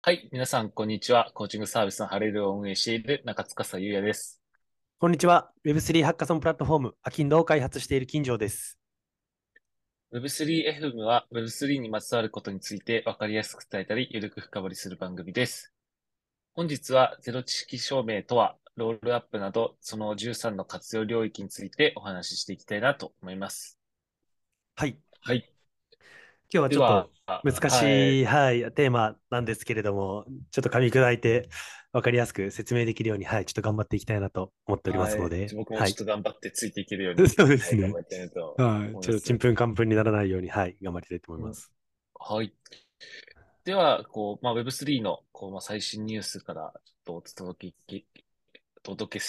はい、皆さんこんにちは。コーチングサービスのハレルを運営している中司優也です。こんにちは。Web3 ハッカソンプラットフォームアキンドを開発している金城です。Web3 FM は Web3 にまつわることについて分かりやすく伝えたり、ゆるく深掘りする番組です。本日はゼロ知識証明とは、ロールアップなど、その13の活用領域についてお話ししていきたいなと思います。はい。はい。今日はちょっと難しい、テーマなんですけれども、ちょっと噛み砕いて分かりやすく説明できるように、ちょっと頑張っていきたいなと思っておりますので。僕もちょっと頑張ってついていけるように。そうですね。ちょっとちんぷんかんぷんにならないように、頑張りたいと思います。はい。では、Web3 の最新ニュースからちょっとお届け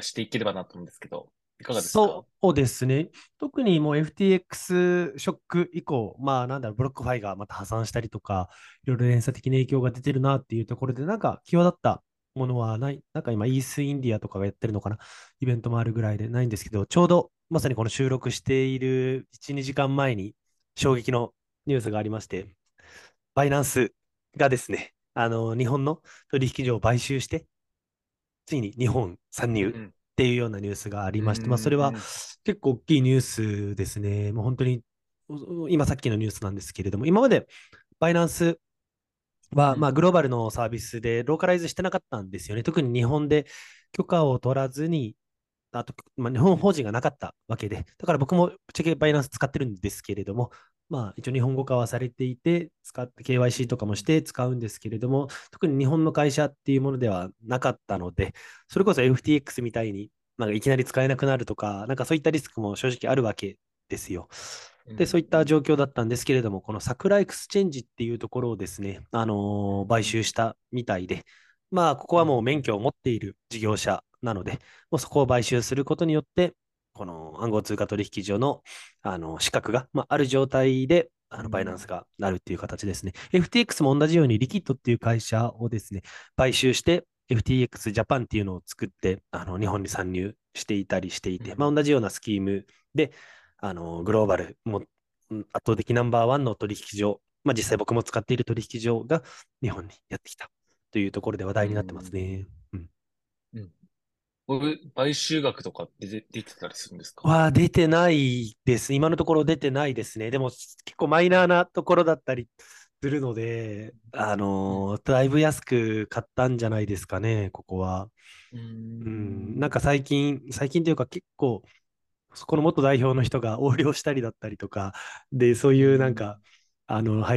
していければなと思うんですけど、いかがですか？そうですね。特にもう FTX ショック以降、ブロックファイがまた破産したりとか、いろいろ連鎖的な影響が出てるなっていうところで、際立ったものはない。今、イースインディアとかがやってるのかな、イベントもあるぐらいでないんですけど、ちょうどまさにこの収録している1、2時間前に衝撃のニュースがありまして、バイナンスがですね、日本の取引所を買収して、ついに日本参入っていうようなニュースがありまして、それは結構大きいニュースですね。もう本当に今さっきのニュースなんですけれども、今までバイナンスはグローバルのサービスでローカライズしてなかったんですよね。特に日本で許可を取らずに、あと、日本法人がなかったわけで、だから僕もぶっちゃけバイナンス使ってるんですけれども、一応日本語化はされていて、KYC とかもして使うんですけれども、特に日本の会社っていうものではなかったので、それこそ FTX みたいにいきなり使えなくなるとか、そういったリスクも正直あるわけですよ。で、そういった状況だったんですけれども、この桜エクスチェンジっていうところをですね、買収したみたいで、ここはもう免許を持っている事業者なので、もうそこを買収することによって、この暗号通貨取引所の資格が、ある状態でバイナンスがなるっていう形ですね。FTX も同じようにリキッドっていう会社をですね、買収して FTX ジャパンっていうのを作って日本に参入していたりしていて、同じようなスキームでグローバルも圧倒的ナンバーワンの取引所、実際僕も使っている取引所が日本にやってきたというところで話題になってますね。買収額とか出てたりするんですか？出てないです。今のところ出てないですね。でも結構マイナーなところだったりするので、だいぶ安く買ったんじゃないですかね、ここは。最近というか結構、そこの元代表の人が横領したりだったりとか、で、そういう背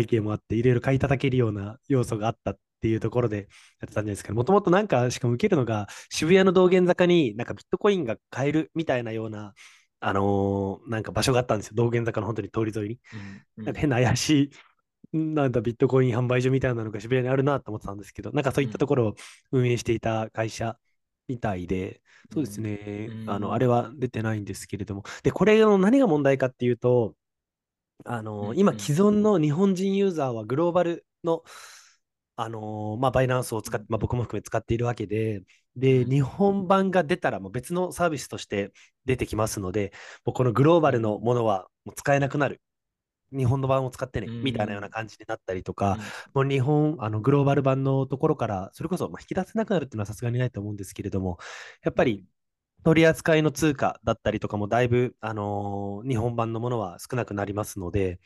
景もあって、いろいろ買い叩けるような要素があったっていうところでやってたんですけど、もともとしかも受けるのが渋谷の道玄坂にビットコインが買えるみたいなような、場所があったんですよ。道玄坂の本当に通り沿いに。変な怪しい、ビットコイン販売所みたいなのが渋谷にあるなと思ってたんですけど、そういったところを運営していた会社みたいで、そうですね、あれは出てないんですけれども、で、これの何が問題かっていうと、今既存の日本人ユーザーはグローバルのバイナンスを使って、僕も含め使っているわけで、日本版が出たらもう別のサービスとして出てきますので、もうこのグローバルのものはもう使えなくなる。日本の版を使ってね、みたいなような感じになったりとか、もう日本、グローバル版のところから、それこそ引き出せなくなるっていうのはさすがにないと思うんですけれども、やっぱり取り扱いの通貨だったりとかもだいぶ、日本版のものは少なくなりますので、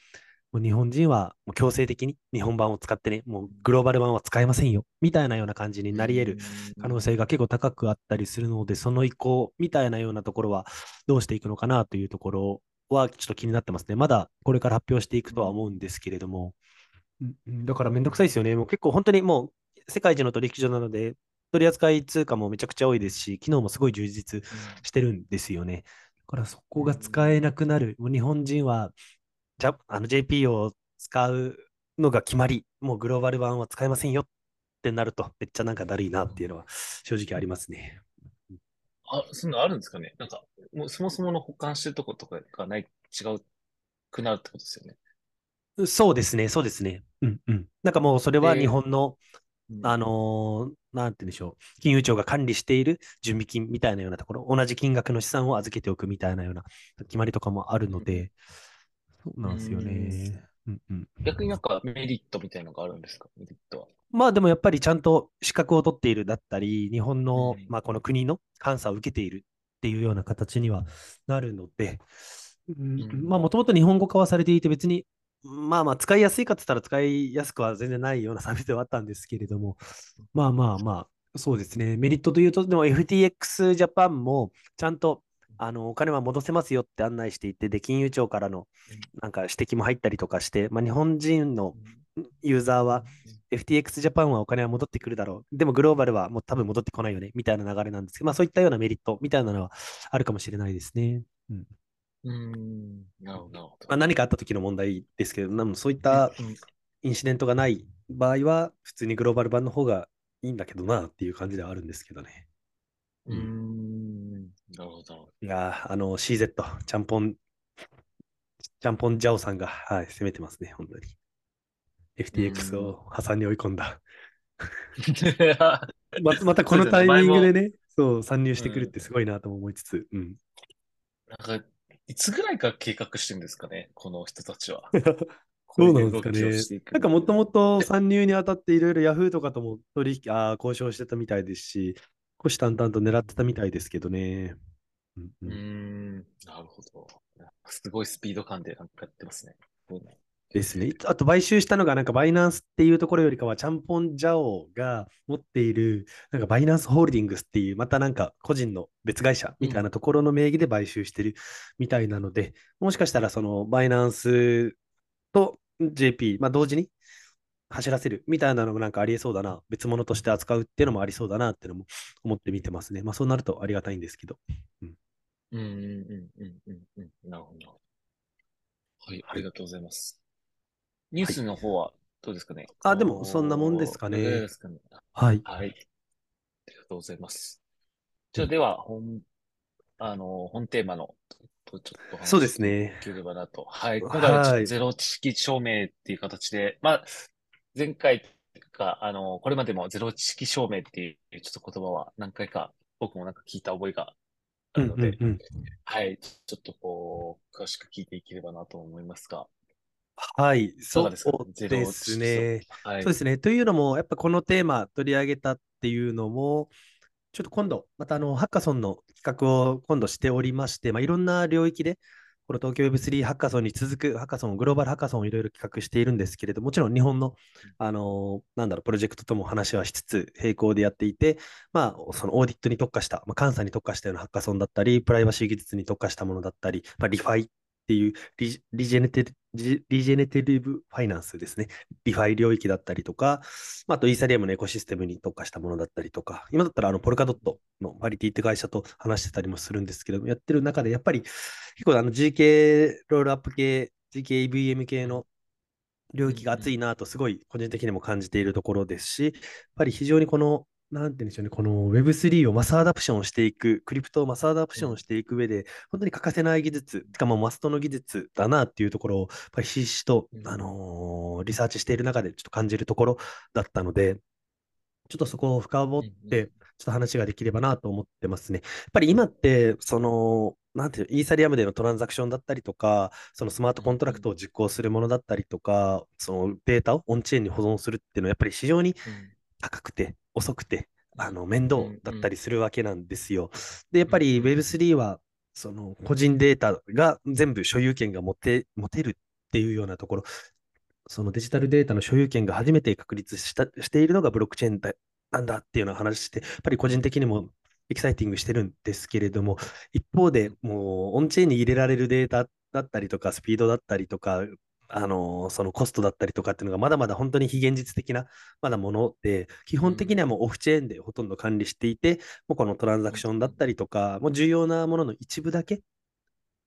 日本人はもう強制的に日本版を使ってね、もうグローバル版は使えませんよ、みたいなような感じになり得る可能性が結構高くあったりするので、その移行みたいなようなところはどうしていくのかなというところはちょっと気になってますね。まだこれから発表していくとは思うんですけれども、だからめんどくさいですよね。もう結構本当にもう世界一の取引所なので、取扱通貨もめちゃくちゃ多いですし、機能もすごい充実してるんですよね。だからそこが使えなくなる。もう日本人はJP を使うのが決まり、もうグローバル版は使えませんよってなると、めっちゃだるいなっていうのは正直ありますね。そういうのあるんですかね。もうそもそもの保管してるとことかが違うくなるってことですよね。そうですね。もうそれは日本の、なんて言うんでしょう、金融庁が管理している準備金みたいなようなところ、同じ金額の資産を預けておくみたいなような決まりとかもあるので、そうなんですよね。うんうん、逆になんかメリットみたいなのがあるんですか？メリットは。まあでもやっぱりちゃんと資格を取っているだったり、日本の、まあこの国の監査を受けているっていうような形にはなるので、まあもともと日本語化はされていて、別にまあまあ使いやすいかって言ったら使いやすくは全然ないようなサービスではあったんですけれども、まあまあまあそうですね。メリットというと、でも FTX ジャパンもちゃんとお金は戻せますよって案内していて、で金融庁からのなんか指摘も入ったりとかして、まあ、日本人のユーザーは FTX ジャパンはお金は戻ってくるだろう、でもグローバルはもう多分戻ってこないよねみたいな流れなんですけど、まあ、そういったようなメリットみたいなのはあるかもしれないですね。うん、なるほど。まあ、何かあった時の問題ですけど、そういったインシデントがない場合は普通にグローバル版の方がいいんだけどなっていう感じではあるんですけどね。なるほど。いや、CZ、ちゃんぽんジャオさんが、はい、攻めてますね、本当に。FTX を破産に追い込んだ。またこのタイミングでね、そう、参入してくるってすごいなとも思いつつ、うん。なんか、いつぐらいから計画してるんですかね、この人たちは。そうなんですかね。なんかもともと参入にあたっていろいろヤフーとかとも交渉してたみたいですし、少し淡々と狙ってたみたいですけどね。なるほど。すごいスピード感でなんかやってますね。ですね。あと買収したのがなんかバイナンスっていうところよりかは、ちゃんぽんジャオが持っているなんかバイナンスホールディングスっていう、またなんか個人の別会社みたいなところの名義で買収してるみたいなので、もしかしたらそのバイナンスと JP、まあ、同時に走らせるみたいなのもなんかありえそうだな、別物として扱うっていうのもありそうだなっていうのも思って見てますね。まあそうなるとありがたいんですけど。なるほど。はい、ありがとうございます。ニュースの方はどうですかね。はい、でもそんなもんですかね。はい。はい。ありがとうございます。じゃあでは本テーマのちょっと話していければなと。はい。今回はゼロ知識証明っていう形で、まあ、前回か、これまでもゼロ知識証明っていうちょっと言葉は何回か僕もなんか聞いた覚えがあるので、はい、ちょっとこう、詳しく聞いていければなと思いますが。はい、そうですね。そうですね。というのも、やっぱこのテーマ取り上げたっていうのも、ちょっと今度、またハッカソンの企画を今度しておりまして、まあ、いろんな領域で、この東京 Web3 ハッカソンに続くハッカソン、グローバルハッカソンをいろいろ企画しているんですけれども、もちろん日本の、プロジェクトとも話はしつつ、並行でやっていて、まあ、そのオーディットに特化した、まあ、監査に特化したようなハッカソンだったり、プライバシー技術に特化したものだったり、まあ、リファイっていうリジェネティブファイナンスですね。リファイ領域だったりとか、まあ、あとイーサリアムのエコシステムに特化したものだったりとか、今だったらポルカドットのパリティって会社と話してたりもするんですけども、やってる中でやっぱり結構GK ロールアップ系、GK EVM 系の領域が熱いなとすごい個人的にも感じているところですし、やっぱり非常にこのなんて言うんでしょうね、この Web3 をマスアダプションしていく、クリプトをマスアダプションしていく上で、本当に欠かせない技術、しかもマストの技術だなっていうところを、やっぱりひしひしと、リサーチしている中でちょっと感じるところだったので、ちょっとそこを深掘って、ちょっと話ができればなと思ってますね。やっぱり今って、なんていうイーサリアムでのトランザクションだったりとか、そのスマートコントラクトを実行するものだったりとか、そのデータをオンチェーンに保存するっていうのは、やっぱり非常に高くて、遅くて面倒だったりするわけなんですよ。でやっぱり Web3 はその個人データが全部所有権が持てるっていうようなところ、そのデジタルデータの所有権が初めて確立しているのがブロックチェーンなんだっていうのを話して、やっぱり個人的にもエキサイティングしてるんですけれども、一方でもうオンチェーンに入れられるデータだったりとかスピードだったりとかそのコストだったりとかっていうのがまだまだ本当に非現実的なまだもので、基本的にはもうオフチェーンでほとんど管理していて、もうこのトランザクションだったりとか、もう重要なものの一部だけ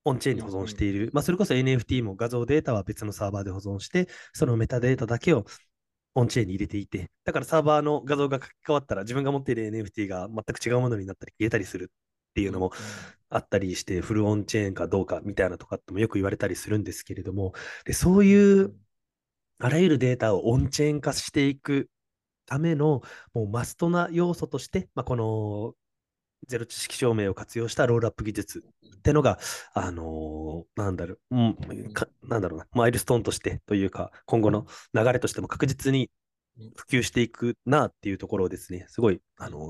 オンチェーンに保存している、まあ、それこそ NFT も画像データは別のサーバーで保存して、そのメタデータだけをオンチェーンに入れていて、だからサーバーの画像が書き換わったら自分が持っている NFT が全く違うものになったり消えたりするっていうのもあったりして、フルオンチェーンかどうかみたいなとかってもよく言われたりするんですけれども、でそういうあらゆるデータをオンチェーン化していくためのもうマストな要素として、まあ、このゼロ知識証明を活用したロールアップ技術ってのが、なんだろうな、マイルストーンとしてというか、今後の流れとしても確実に普及していくなっていうところをですね、すごい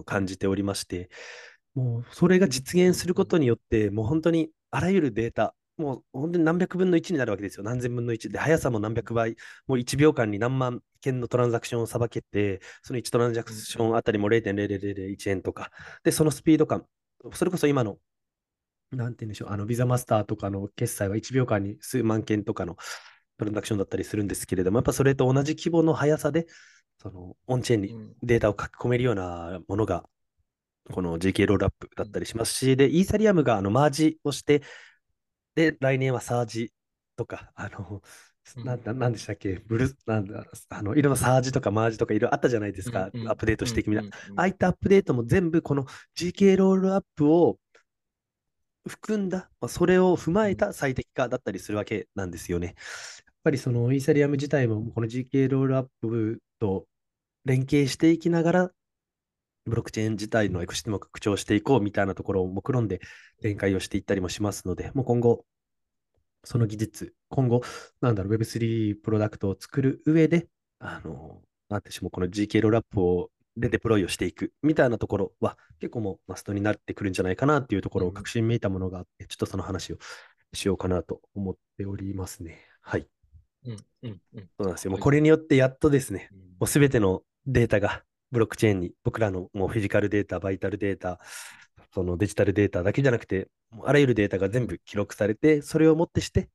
感じておりまして、もうそれが実現することによって、もう本当にあらゆるデータ、もう本当に何百分の1になるわけですよ。何千分の1で、速さも何百倍、もう1秒間に何万件のトランザクションをさばけて、その1トランザクションあたりも 0.0001 円とか、で、そのスピード感、それこそ今の、なんて言うんでしょう、Visa Master とかの決済は1秒間に数万件とかのトランザクションだったりするんですけれども、やっぱそれと同じ規模の速さで、そのオンチェーンにデータを書き込めるようなものが、この GK ロールアップだったりしますし、で、イーサリアムがマージをして、で、来年はサージとか、何でしたっけ、いろんなサージとかマージとかいろいろあったじゃないですか、アップデートしていくみたいな。ああいったアップデートも全部この GK ロールアップを含んだ、まあ、それを踏まえた最適化だったりするわけなんですよね。やっぱりそのイーサリアム自体もこの GK ロールアップと連携していきながら、ブロックチェーン自体のエコシステムを拡張していこうみたいなところを目論んで展開をしていったりもしますので、もう今後、その技術、今後、Web3 プロダクトを作る上で、私もこの GK ロールアップをでデプロイをしていくみたいなところは、結構もうマストになってくるんじゃないかなっていうところを確信めいたものがあって、ちょっとその話をしようかなと思っておりますね。はい。そうなんですよ。もうこれによってやっとですね、もうすべてのデータが、ブロックチェーンに僕らのもうフィジカルデータ、バイタルデータ、そのデジタルデータだけじゃなくて、あらゆるデータが全部記録されて、それをもってして、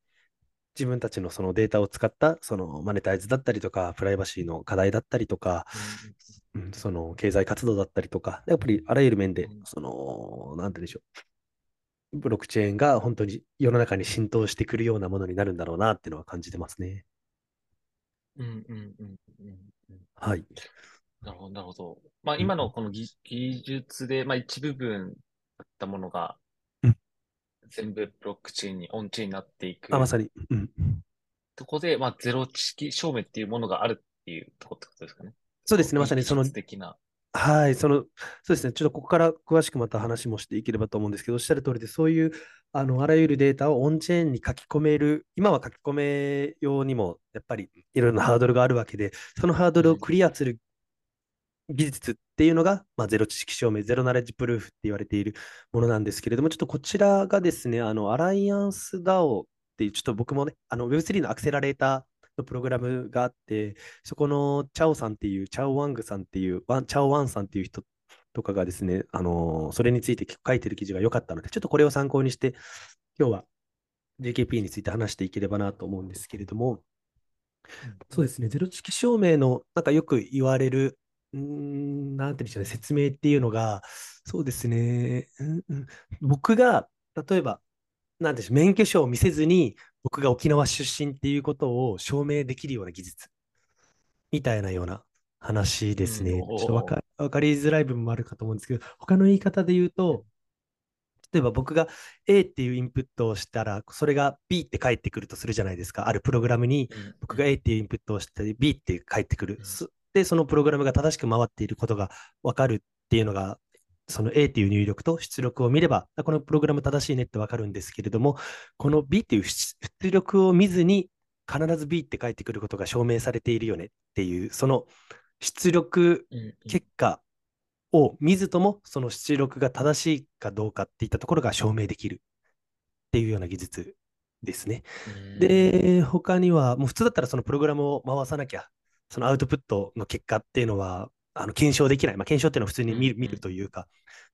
自分たちのそのデータを使った、そのマネタイズだったりとか、プライバシーの課題だったりとか、その経済活動だったりとか、やっぱりあらゆる面で、その、なんて言うんでしょう、ブロックチェーンが本当に世の中に浸透してくるようなものになるんだろうなっていうのは感じてますね。はい。なるほど、なるほど。まあ、今のこの技術で、まあ、一部分だったものが、全部ブロックチェーンに、オンチェーンになっていく。まさに。そこで、まあ、ゼロ知識証明っていうものがあるっていうところですかね。そうですね、まさにその。はい、そうですね、ちょっとここから詳しくまた話もしていければと思うんですけど、おっしゃる通りで、そういう、あらゆるデータをオンチェーンに書き込める、今は書き込めようにも、やっぱりいろいろなハードルがあるわけで、そのハードルをクリアする、技術っていうのが、まあ、ゼロ知識証明、ゼロナレッジプルーフって言われているものなんですけれども、ちょっとこちらがですね、アライアンス DAO っていう、ちょっと僕もね、Web3 のアクセラレーターのプログラムがあって、そこのチャオワングさんっていう、チャオワンさんっていう人とかがですね、それについて書いてる記事が良かったので、ちょっとこれを参考にして、今日は GKP について話していければなと思うんですけれども、そうですね、ゼロ知識証明の、なんかよく言われる、なんていうんでしょうね、説明っていうのが、そうですね、僕が例えば、なんでしょう、免許証を見せずに、僕が沖縄出身っていうことを証明できるような技術みたいなような話ですね。ちょっと分かりづらい部分もあるかと思うんですけど、他の言い方で言うと、例えば僕が A っていうインプットをしたら、それが B って返ってくるとするじゃないですか、あるプログラムに、僕が A っていうインプットをしたり、B って返ってくる。で、そのプログラムが正しく回っていることが分かるっていうのが、その A っていう入力と出力を見れば、このプログラム正しいねって分かるんですけれども、この B っていう出力を見ずに、必ず B って返ってくることが証明されているよねっていう、その出力結果を見ずとも、その出力が正しいかどうかっていったところが証明できるっていうような技術ですね。で、他には、もう普通だったらそのプログラムを回さなきゃ、そのアウトプットの結果っていうのは検証できない、検証っていうのは普通に見るというか、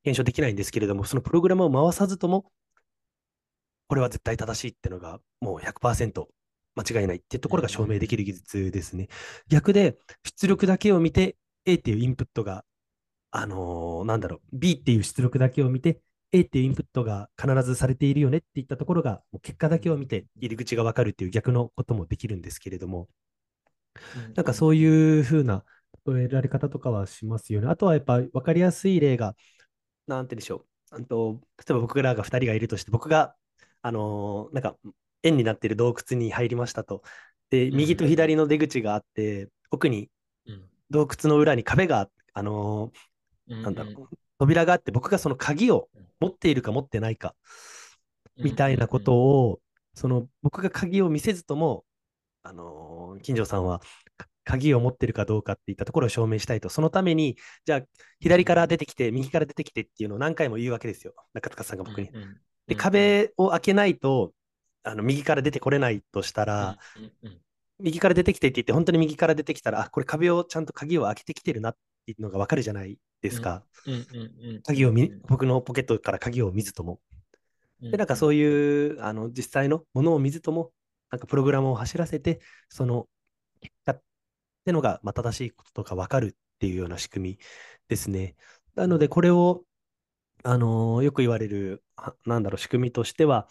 検証できないんですけれども、そのプログラムを回さずとも、これは絶対正しいっていうのが、もう 100% 間違いないっていうところが証明できる技術ですね。逆で、出力だけを見て、A っていうインプットが、B っていう出力だけを見て、A っていうインプットが必ずされているよねっていったところが、もう結果だけを見て、入り口が分かるっていう逆のこともできるんですけれども。なんかそういう風な例えられ方とかはしますよね。あとはやっぱ分かりやすい例が、なんてでしょう、例えば僕らが2人がいるとして、僕がなんか円になっている洞窟に入りましたと。で、右と左の出口があって、奥に洞窟の裏に壁が、なんだろう、うんうん、扉があって、僕がその鍵を持っているか持ってないかみたいなことを、うんうん、その僕が鍵を見せずとも、金城さんは鍵を持ってるかどうかっていったところを証明したいと。そのために、じゃあ左から出てきて右から出てきてっていうのを何回も言うわけですよ、中塚さんが僕に、うんうんうんうん、で壁を開けないと右から出てこれないとしたら、うんうんうん、右から出てきてって言って本当に右から出てきたら、あ、これ壁をちゃんと鍵を開けてきてるなっていうのが分かるじゃないですか、うんうんうん、鍵を僕のポケットから鍵を見ずとも、でなんかそういう実際のものを見ずともなんかプログラムを走らせて、その結果ってのが正しいこととか分かるっていうような仕組みですね。なのでこれをよく言われるなんだろう仕組みとしては、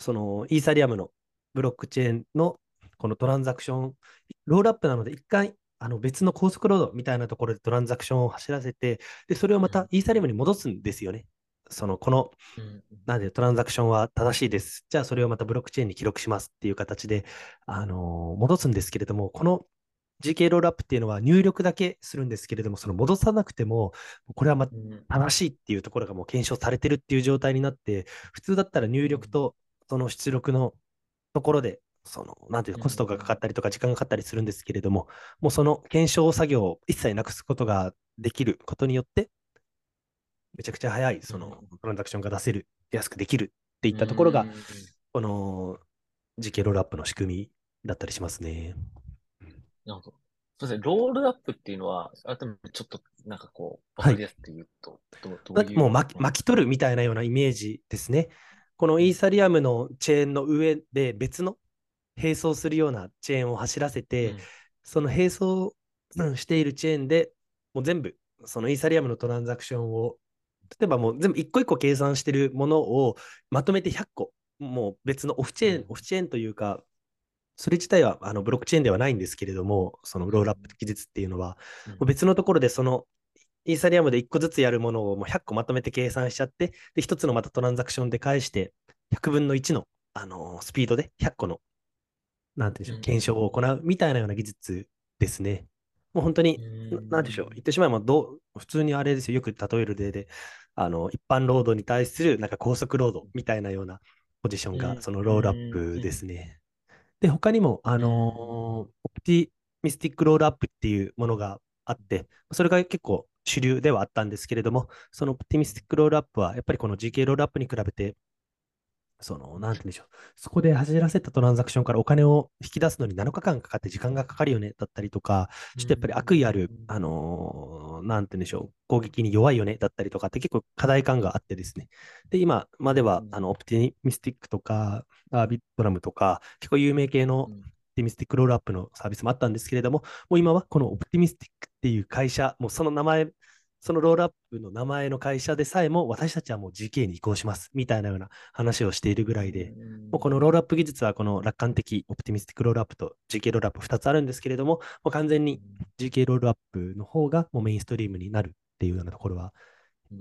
そのイーサリアムのブロックチェーンのこのトランザクションロールアップなので、一回別の高速ロードみたいなところでトランザクションを走らせて、でそれをまたイーサリアムに戻すんですよね。そのこのなんでトランザクションは正しいです、じゃあそれをまたブロックチェーンに記録しますっていう形で戻すんですけれども、この GK ロールアップっていうのは入力だけするんですけれども、その戻さなくてもこれはま正しいっていうところがもう検証されてるっていう状態になって、普通だったら入力とその出力のところでそのなんていうコストがかかったりとか時間がかかったりするんですけれども、もうその検証作業を一切なくすことができることによって、めちゃくちゃ早いそのトランザクションが出せる、安くできるっていったところがこの GK ロールアップの仕組みだったりしますね。なんかそうですね、ロールアップっていうのはあとちょっとなんかこう分かりやすく言うと、はい、どういうもう巻き取るみたいなようなイメージですね。このイーサリアムのチェーンの上で別の並走するようなチェーンを走らせて、うん、その並走しているチェーンでもう全部そのイーサリアムのトランザクションを、例えばもう全部一個一個計算してるものをまとめて100個もう別のオフチェーンというか、それ自体はブロックチェーンではないんですけれども、そのロールアップ技術っていうのは、うん、別のところでそのイーサリアムで1個ずつやるものをもう100個まとめて計算しちゃって、で1つのまたトランザクションで返して100分の1の、スピードで100個のなんていうんでしょう検証を行うみたいなような技術ですね。もう本当に、なんでしょう、言ってしまえば普通にあれですよ、よく例える例で、一般労働に対するなんか高速労働みたいなようなポジションが、そのロールアップですね。で、他にも、オプティミスティックロールアップっていうものがあって、それが結構主流ではあったんですけれども、そのオプティミスティックロールアップは、やっぱりこの GK ロールアップに比べて、その、なんて言うんでしょう、そこで走らせたトランザクションからお金を引き出すのに7日間かかって時間がかかるよねだったりとか、ちょっとやっぱり悪意ある、なんて言うんでしょう、攻撃に弱いよねだったりとかって結構課題感があってですね。で、今までは、オプティミスティックとか、アービトラムとか、結構有名系のオプティミスティックロールアップのサービスもあったんですけれども、もう今はこのオプティミスティックっていう会社、もうその名前、そのロールアップの名前の会社でさえも私たちはもう GK に移行しますみたいなような話をしているぐらいで、もうこのロールアップ技術はこの楽観的オプティミスティックロールアップと GK ロールアップ2つあるんですけれども、もう完全に GK ロールアップの方がもうメインストリームになるっていうようなところは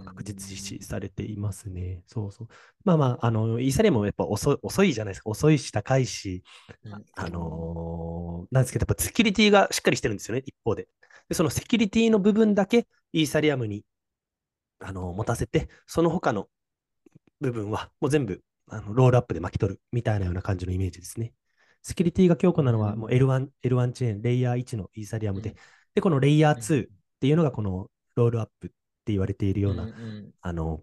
確実視されていますね。そうそう。まあまあ、イーサリアムもやっぱ遅いじゃないですか。遅いし高いし、なんですけど、やっぱセキュリティがしっかりしてるんですよね、一方で。でそのセキュリティの部分だけイーサリアムに持たせて、その他の部分はもう全部ロールアップで巻き取るみたいなような感じのイメージですね。セキュリティが強固なのはもう L1 チェーン、レイヤー1のイーサリアムで、で、このレイヤー2っていうのがこのロールアップって言われているような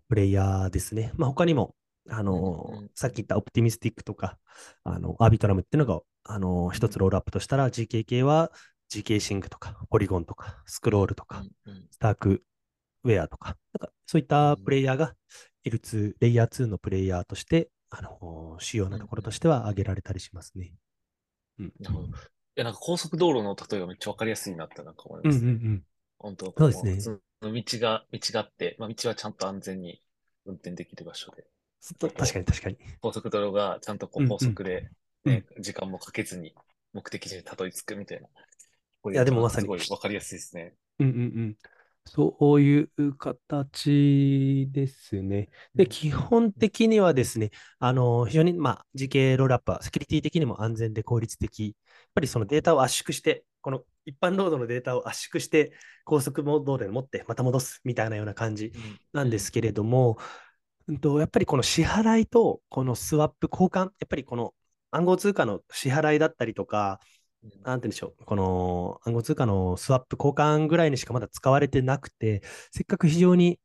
プレイヤーですね。まあ、他にもさっき言ったオプティミスティックとかアービトラムっていうのが一つロールアップとしたら、 GK 系はGK シンクとかポリゴンとかスクロールとかスタークウェアとか、なんかそういったプレイヤーが L2 レイヤー2のプレイヤーとして主要なところとしては挙げられたりしますね。うん、いやなんか高速道路の例えがめっちゃ分かりやすいなってなんか思いますね。うんうんうん、本当そうですね。その道があって、まあ、道はちゃんと安全に運転できる場所で。確かに確かに。高速道路がちゃんとこう高速で、ねうんうん、時間もかけずに目的地にたどり着くみたいな。いやでもまさにすごい分かりやすいですね。うんうんうん。そういう形ですね。で、基本的にはですね、非常に、まあ、GK ロールアップはセキュリティ的にも安全で効率的。やっぱりそのデータを圧縮してこの一般ロードのデータを圧縮して高速道路に持ってまた戻すみたいなような感じなんですけれども、やっぱりこの支払いとこのスワップ交換、やっぱりこの暗号通貨の支払いだったりとか、なんて言うんでしょう、この暗号通貨のスワップ交換ぐらいにしかまだ使われてなくて、せっかく非常に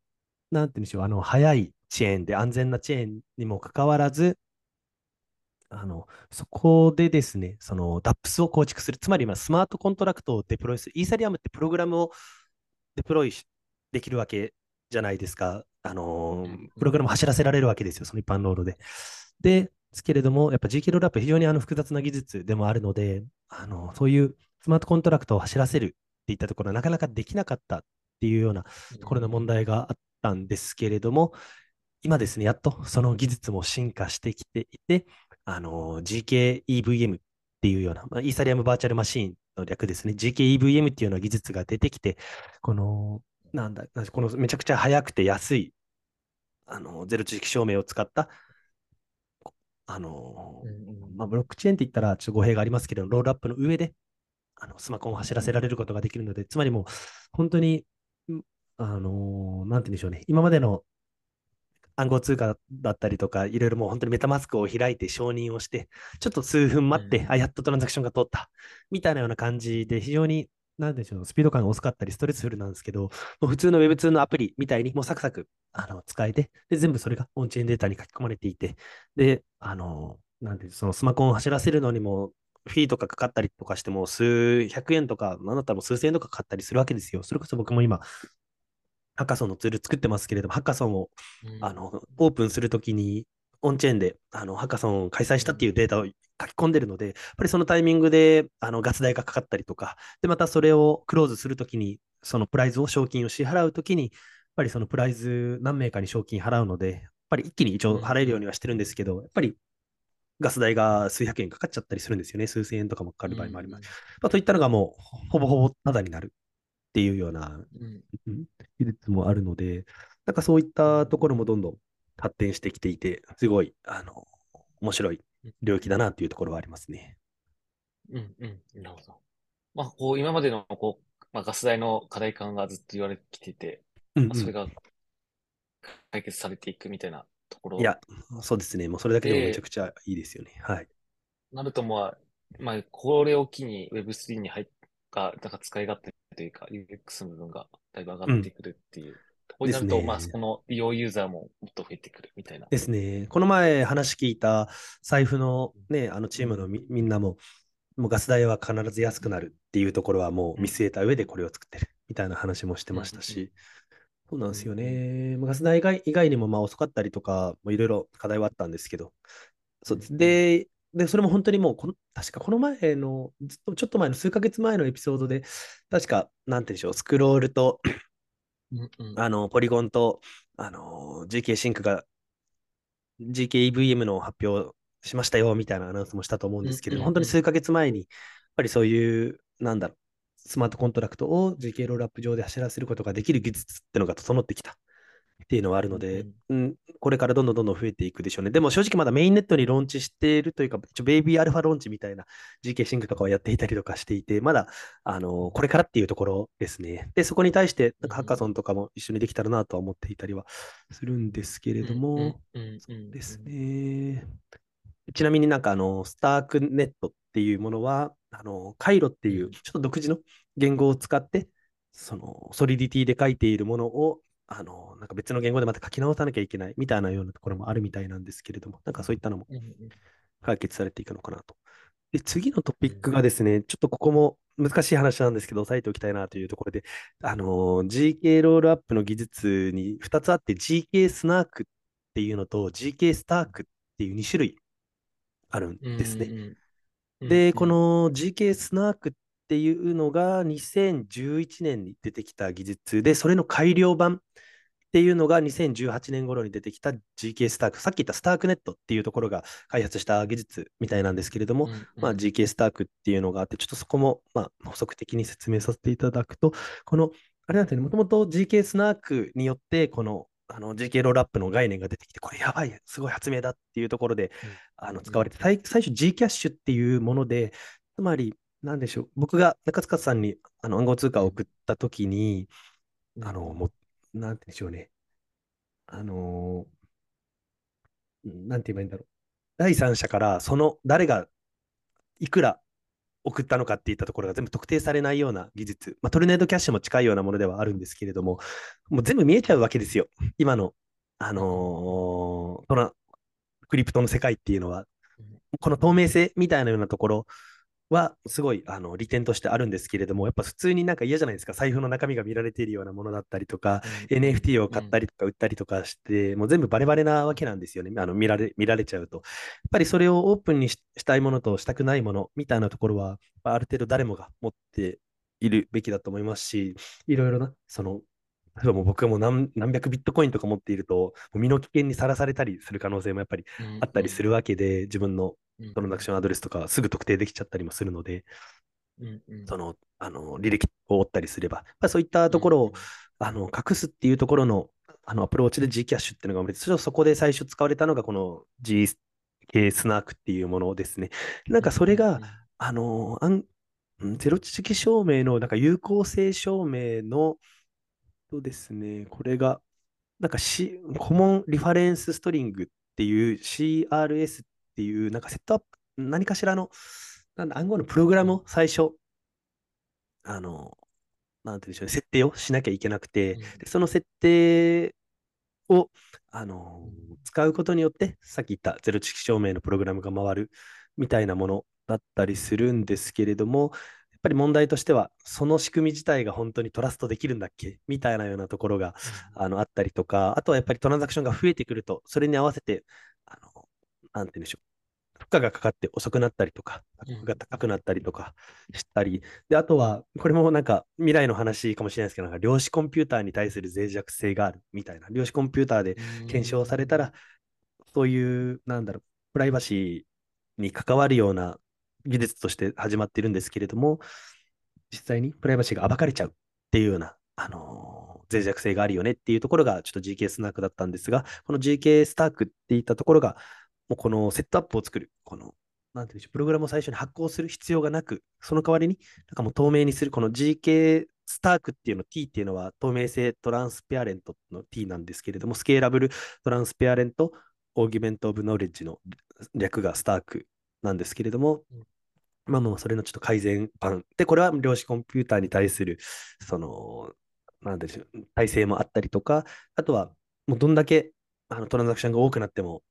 なんて言うんでしょう、早いチェーンで安全なチェーンにもかかわらず、そこでですね、その DApps を構築する、つまり今スマートコントラクトをデプロイする、イーサリアムってプログラムをデプロイできるわけじゃないですか、プログラムを走らせられるわけですよ、その一般ロードで。ですけれども、やっぱ GK ロードアップ非常に複雑な技術でもあるので、そういうスマートコントラクトを走らせるっていったところはなかなかできなかったっていうようなところの問題があったんですけれども、今ですね、やっとその技術も進化してきていて、GK EVM っていうような、イーサリアムバーチャルマシーンの略ですね、GK EVM っていうような技術が出てきて、このめちゃくちゃ早くて安い、ゼロ知識証明を使った、ブロックチェーンって言ったらちょっと語弊がありますけど、ロールアップの上でスマホを走らせられることができるので、つまりもう本当に、なんて言うんでしょうね、今までの暗号通貨だったりとか、いろいろもう本当にメタマスクを開いて承認をして、ちょっと数分待って、やっとトランザクションが通った、みたいなような感じで、非常に、なんでしょう、スピード感が遅かったり、ストレスフルなんですけど、もう普通の Web2 のアプリみたいに、もうサクサク使えて、で、全部それがオンチェーンデータに書き込まれていて、で、そのスマホを走らせるのにも、フィーとかかかったりとかしても、数百円とか、なんだったらもう数千円とかかかったりするわけですよ。それこそ僕も今、ハッカソンのツール作ってますけれども、ハッカソンを、オープンするときにオンチェーンでハッカソンを開催したっていうデータを書き込んでるので、やっぱりそのタイミングでガス代がかかったりとか、でまたそれをクローズするときに、そのプライズを賞金を支払うときに、やっぱりそのプライズ何名かに賞金払うので、やっぱり一気に一応払えるようにはしてるんですけど、やっぱりガス代が数百円かかっちゃったりするんですよね。数千円とかもかかる場合もあります。といったのがもうほぼほぼタダになるっていうような技術もあるので、なんかそういったところもどんどん発展してきていて、すごい面白い領域だなというところはありますね。なるほど。こう今までのガス代の課題感がずっと言われてきていて、それが解決されていくみたいなところ。いや、そうですね。もうそれだけでもめちゃくちゃいいですよね。なるとこれを機に Web3 に入ってなんか使い勝手というか UX の部分がだいぶ上がってくるっていうところになると、その利用ユーザーももっと増えてくるみたいな。ですね。この前話聞いた財布のね、チームのみんなも、ガス代は必ず安くなるっていうところはもう見据えた上でこれを作ってるみたいな話もしてましたし、そうなんですよね。ガス代以外にも遅かったりとか、いろいろ課題はあったんですけど、で、それも本当にもう確かこの前の、ちょっと前の数ヶ月前のエピソードで、確か、なんて言うんでしょう、スクロールと、ポリゴンと、GK シンクが、GK EVM の発表しましたよ、みたいなアナウンスもしたと思うんですけど、本当に数ヶ月前に、やっぱりそういう、スマートコントラクトを GK ロールアップ上で走らせることができる技術っていうのが整ってきた。っていうのはあるので、これからどんどん増えていくでしょうね。でも正直まだメインネットにローンチしているというか、ベイビーアルファローンチみたいな GK シンクとかをやっていたりとかしていて、まだこれからっていうところですね。で、そこに対してハッカソンとかも一緒にできたらなとは思っていたりはするんですけれども、そうですね。ちなみにスタークネットっていうものは、カイロっていうちょっと独自の言語を使って、ソリディティで書いているものをなんか別の言語でまた書き直さなきゃいけないみたいなようなところもあるみたいなんですけれども、なんかそういったのも解決されていくのかなと。で、次のトピックがですね、ちょっとここも難しい話なんですけど、押さえておきたいなというところで、GK ロールアップの技術に2つあって、GK スナークっていうのと GK スタークっていう2種類あるんですね。で、この GK スナークっていうのが2011年に出てきた技術で、それの改良版っていうのが2018年頃に出てきた GK スターク、さっき言ったスタークネットっていうところが開発した技術みたいなんですけれども、GK スタークっていうのがあって、ちょっとそこも補足的に説明させていただくと、このあれなんですね、もともと GK スナークによってこのGK ロールアップの概念が出てきて、これやばい、すごい発明だっていうところで使われて、最初 G キャッシュっていうもので、つまりなんでしょう、僕が中塚さんに暗号通貨を送ったときに、なんて言うんでしょうね、なんて言えばいいんだろう、第三者からその誰がいくら送ったのかっていったところが全部特定されないような技術、まあ、トルネードキャッシュも近いようなものではあるんですけれども、もう全部見えちゃうわけですよ、今の、クリプトの世界っていうのは。この透明性みたいなようなところはすごい利点としてあるんですけれども、やっぱ普通になんか嫌じゃないですか、財布の中身が見られているようなものだったりとか、NFT を買ったりとか売ったりとかして、もう全部バレバレなわけなんですよね、見られちゃうと。やっぱりそれをオープンにしたいものとしたくないものみたいなところは、ある程度誰もが持っているべきだと思いますし、いろいろな、例えばもう僕はもう何百ビットコインとか持っていると、もう身の危険にさらされたりする可能性もやっぱりあったりするわけで、自分のトランザクションアドレスとかすぐ特定できちゃったりもするので、履歴を追ったりすれば、そういったところを隠すっていうところのアプローチで G キャッシュっていうのが生まれて、そこで最初使われたのがこの G スナークっていうものですね。なんかそれがゼロ知識証明のなんか有効性証明のですね、これがなんかコモンリファレンスストリングっていう CRS っていうなんかセットアップ、何かしらの暗号のプログラムを最初なんていうんでしょうね、設定をしなきゃいけなくて、でその設定を使うことによってさっき言ったゼロ知識証明のプログラムが回るみたいなものだったりするんですけれども、やっぱり問題としては、その仕組み自体が本当にトラストできるんだっけみたいなようなところがあったりとか、あとはやっぱりトランザクションが増えてくると、それに合わせて、なんて言うんでしょう、負荷がかかって遅くなったりとか、価格が高くなったりとかしたり、で、あとは、これもなんか未来の話かもしれないですけど、なんか量子コンピューターに対する脆弱性があるみたいな、量子コンピューターで検証されたら、そういう、なんだろう、プライバシーに関わるような技術として始まっているんですけれども、実際にプライバシーが暴かれちゃうっていうような、脆弱性があるよねっていうところがちょっと GK スナークだったんですが、この GK スタークっていったところが、もうこのセットアップを作る、この、なんていうんでしょう、プログラムを最初に発行する必要がなく、その代わりに、なんかもう透明にする、この GK スタークっていうの、T っていうのは透明性トランスペアレントの T なんですけれども、スケーラブルトランスペアレントオーギュメントオブノレッジの略がスタークなんですけれども、もうそれのちょっと改善版で、これは量子コンピューターに対するなんでしょう、耐性もあったりとか、あとはもうどんだけトランザクションが多くなっても、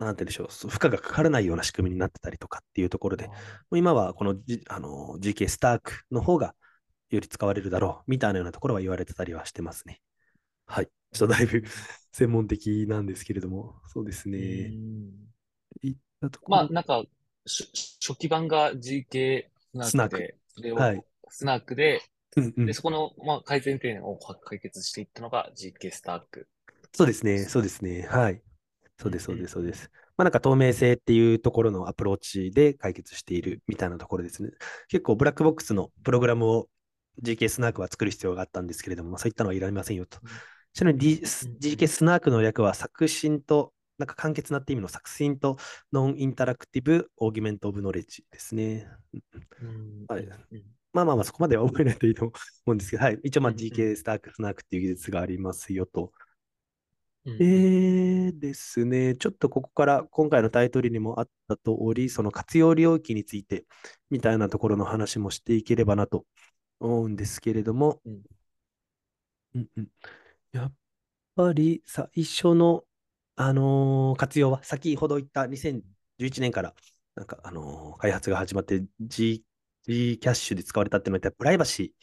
なんて言うんでしょう、負荷がかからないような仕組みになってたりとかっていうところで、もう今はこの、GK スタークの方がより使われるだろうみたいなようなところは言われてたりはしてますね。はい、ちょっとだいぶ専門的なんですけれども、そうですね。なんか初期版が GK スナークで、スナークで、そこの改善点を解決していったのが GK スターク。そうですね、そうですね。はい。そうです、そうです、そうです。なんか透明性っていうところのアプローチで解決しているみたいなところですね。結構ブラックボックスのプログラムを GK スナークは作る必要があったんですけれども、そういったのはいられませんよと。ちなみに GK スナークの略は作新と、なんか簡潔なって意味の作品とノンインタラクティブオーギュメントオブノレッジですね。そこまでは覚えないといいと思うんですけど、はい、一応GK スタークスナークっていう技術がありますよと。ですね、ちょっとここから今回のタイトルにもあった通り、その活用領域についてみたいなところの話もしていければなと思うんですけれども、やっぱり最初の活用は先ほど言った2011年からなんか開発が始まって G キャッシュで使われたっていうのはプライバシー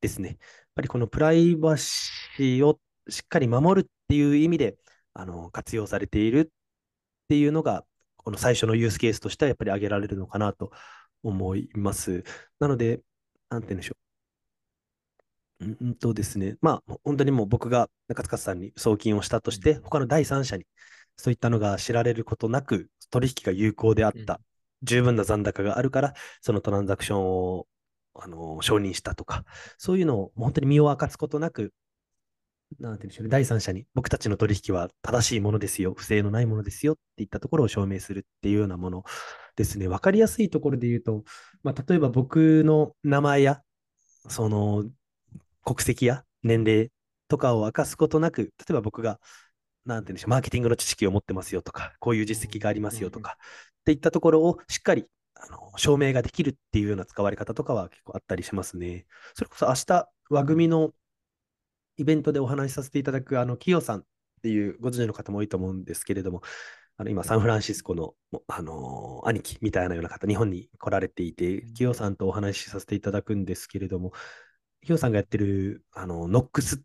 ですね。やっぱりこのプライバシーをしっかり守るっていう意味で活用されているっていうのがこの最初のユースケースとしてはやっぱり挙げられるのかなと思います。なので、なんて言うんでしょう。ですね、本当にもう僕が中塚さんに送金をしたとして、他の第三者にそういったのが知られることなく、取引が有効であった、十分な残高があるから、そのトランザクションを承認したとか、そういうのを本当に身を明かすことなく、なんていうんでしょう、第三者に僕たちの取引は正しいものですよ、不正のないものですよっていったところを証明するっていうようなものですね。分かりやすいところで言うと、まあ、例えば僕の名前やその国籍や年齢とかを明かすことなく、例えば僕がなんていうんでしょう、マーケティングの知識を持ってますよとか、こういう実績がありますよとか、っていったところをしっかり証明ができるっていうような使われ方とかは結構あったりしますね。それこそ明日和組のイベントでお話しさせていただくキヨさんっていうご存知の方も多いと思うんですけれども、今サンフランシスコの、兄貴みたいなような方、日本に来られていて、キヨさんとお話しさせていただくんですけれども、キヨさんがやってるノックスっ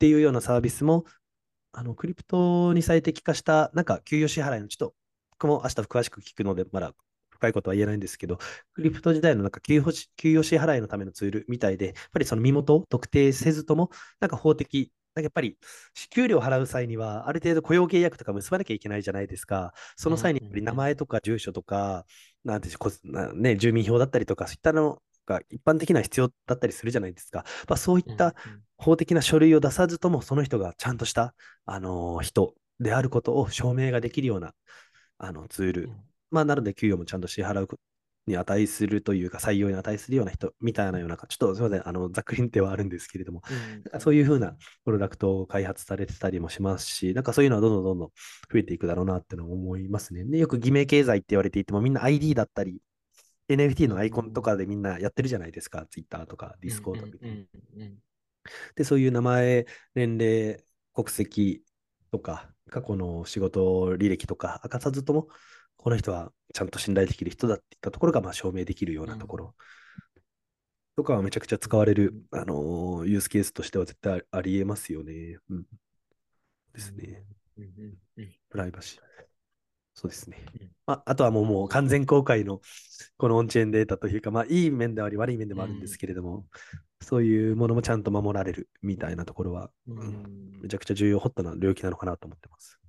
ていうようなサービスもクリプトに最適化したなんか給与支払いの、ちょっと僕も明日詳しく聞くのでまだ深いことは言えないんですけど、クリプト時代のなんか給与支払いのためのツールみたいで、やっぱりその身元を特定せずとも、なんか法的、なんかやっぱり給料を払う際には、ある程度雇用契約とか結ばなきゃいけないじゃないですか。その際にやっぱり名前とか住所とか、なんていうね、住民票だったりとか、そういったのが一般的な必要だったりするじゃないですか。まあ、そういった法的な書類を出さずとも、その人がちゃんとした、人であることを証明ができるようなツール。まあ、なので給与もちゃんと支払うに値するというか、採用に値するような人みたいなような、ちょっとすみません、ざっくりではあるんですけれども、なんかそういうふうなプロダクトを開発されてたりもしますし、なんかそういうのはどんどん増えていくだろうなってのは思いますね。で、よく偽名経済って言われていても、みんな ID だったり、NFT のアイコンとかでみんなやってるじゃないですか、Twitter とか Discord とか。で、そういう名前、年齢、国籍とか、過去の仕事履歴とか、明かさずとも、この人はちゃんと信頼できる人だっていったところが証明できるようなところとかはめちゃくちゃ使われる、ユースケースとしては絶対ありえますよね。ですね。プライバシー。そうですね。あとはもう完全公開のこのオンチェーンデータというか、まあ、いい面であり悪い面でもあるんですけれども、そういうものもちゃんと守られるみたいなところは、めちゃくちゃ重要ホットな領域なのかなと思ってます。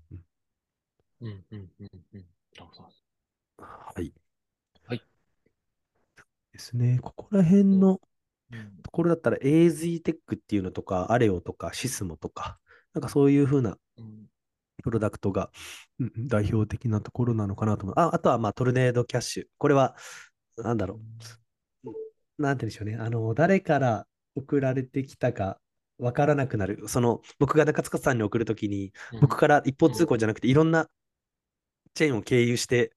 はい。はい。ですね。ここら辺のところだったら AZ テックっていうのとか、アレオとか、シスモとか、なんかそういうふうなプロダクトが代表的なところなのかなと思う。あとはトルネードキャッシュ。これは、なんだろう。なんて言うんでしょうね。誰から送られてきたか分からなくなる。僕が中塚さんに送るときに、僕から一方通行じゃなくて、いろんなチェーンを経由して